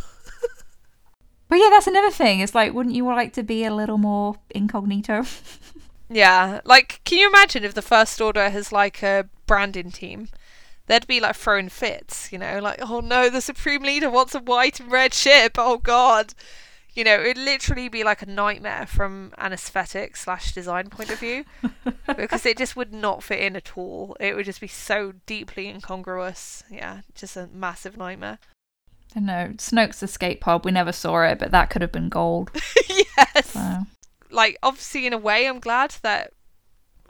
But yeah, that's another thing. It's like, wouldn't you like to be a little more incognito? Yeah, like, can you imagine if the First Order has like a branding team there'd be like throwing fits, you know, like, oh no, the Supreme Leader wants a white and red ship, oh god. You know, it'd literally be like a nightmare from an aesthetic / design point of view, because it just would not fit in at all. It would just be so deeply incongruous. Yeah, just a massive nightmare. I know. Snoke's escape pod, we never saw it, but that could have been gold. Yes. So. Like, obviously, in a way, I'm glad that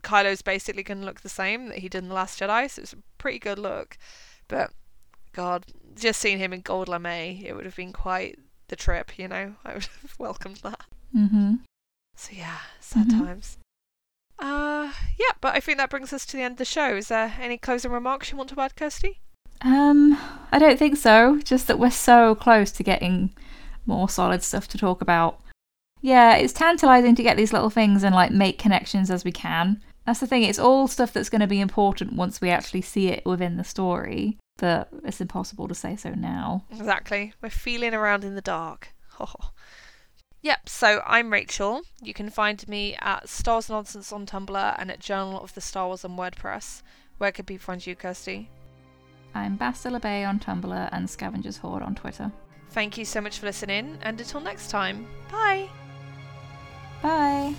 Kylo's basically going to look the same that he did in The Last Jedi, so it's a pretty good look. But, God, just seeing him in gold lame, it would have been quite... the trip, you know, I would have welcomed that. Mm-hmm. So yeah, sad times. Yeah, but I think that brings us to the end of the show. Is there any closing remarks you want to add, Kirsty? I don't think so. Just that we're so close to getting more solid stuff to talk about. Yeah, it's tantalizing to get these little things and like make connections as we can. That's the thing. It's all stuff that's going to be important once we actually see it within the story. But it's impossible to say so now. Exactly. We're feeling around in the dark. Yep, so I'm Rachel. You can find me at Stars Nonsense on Tumblr and at Journal of the Star Wars on WordPress. Where could people find you, Kirsty? I'm Bastila Bay on Tumblr and Scavenger's Horde on Twitter. Thank you so much for listening, and until next time, bye! Bye!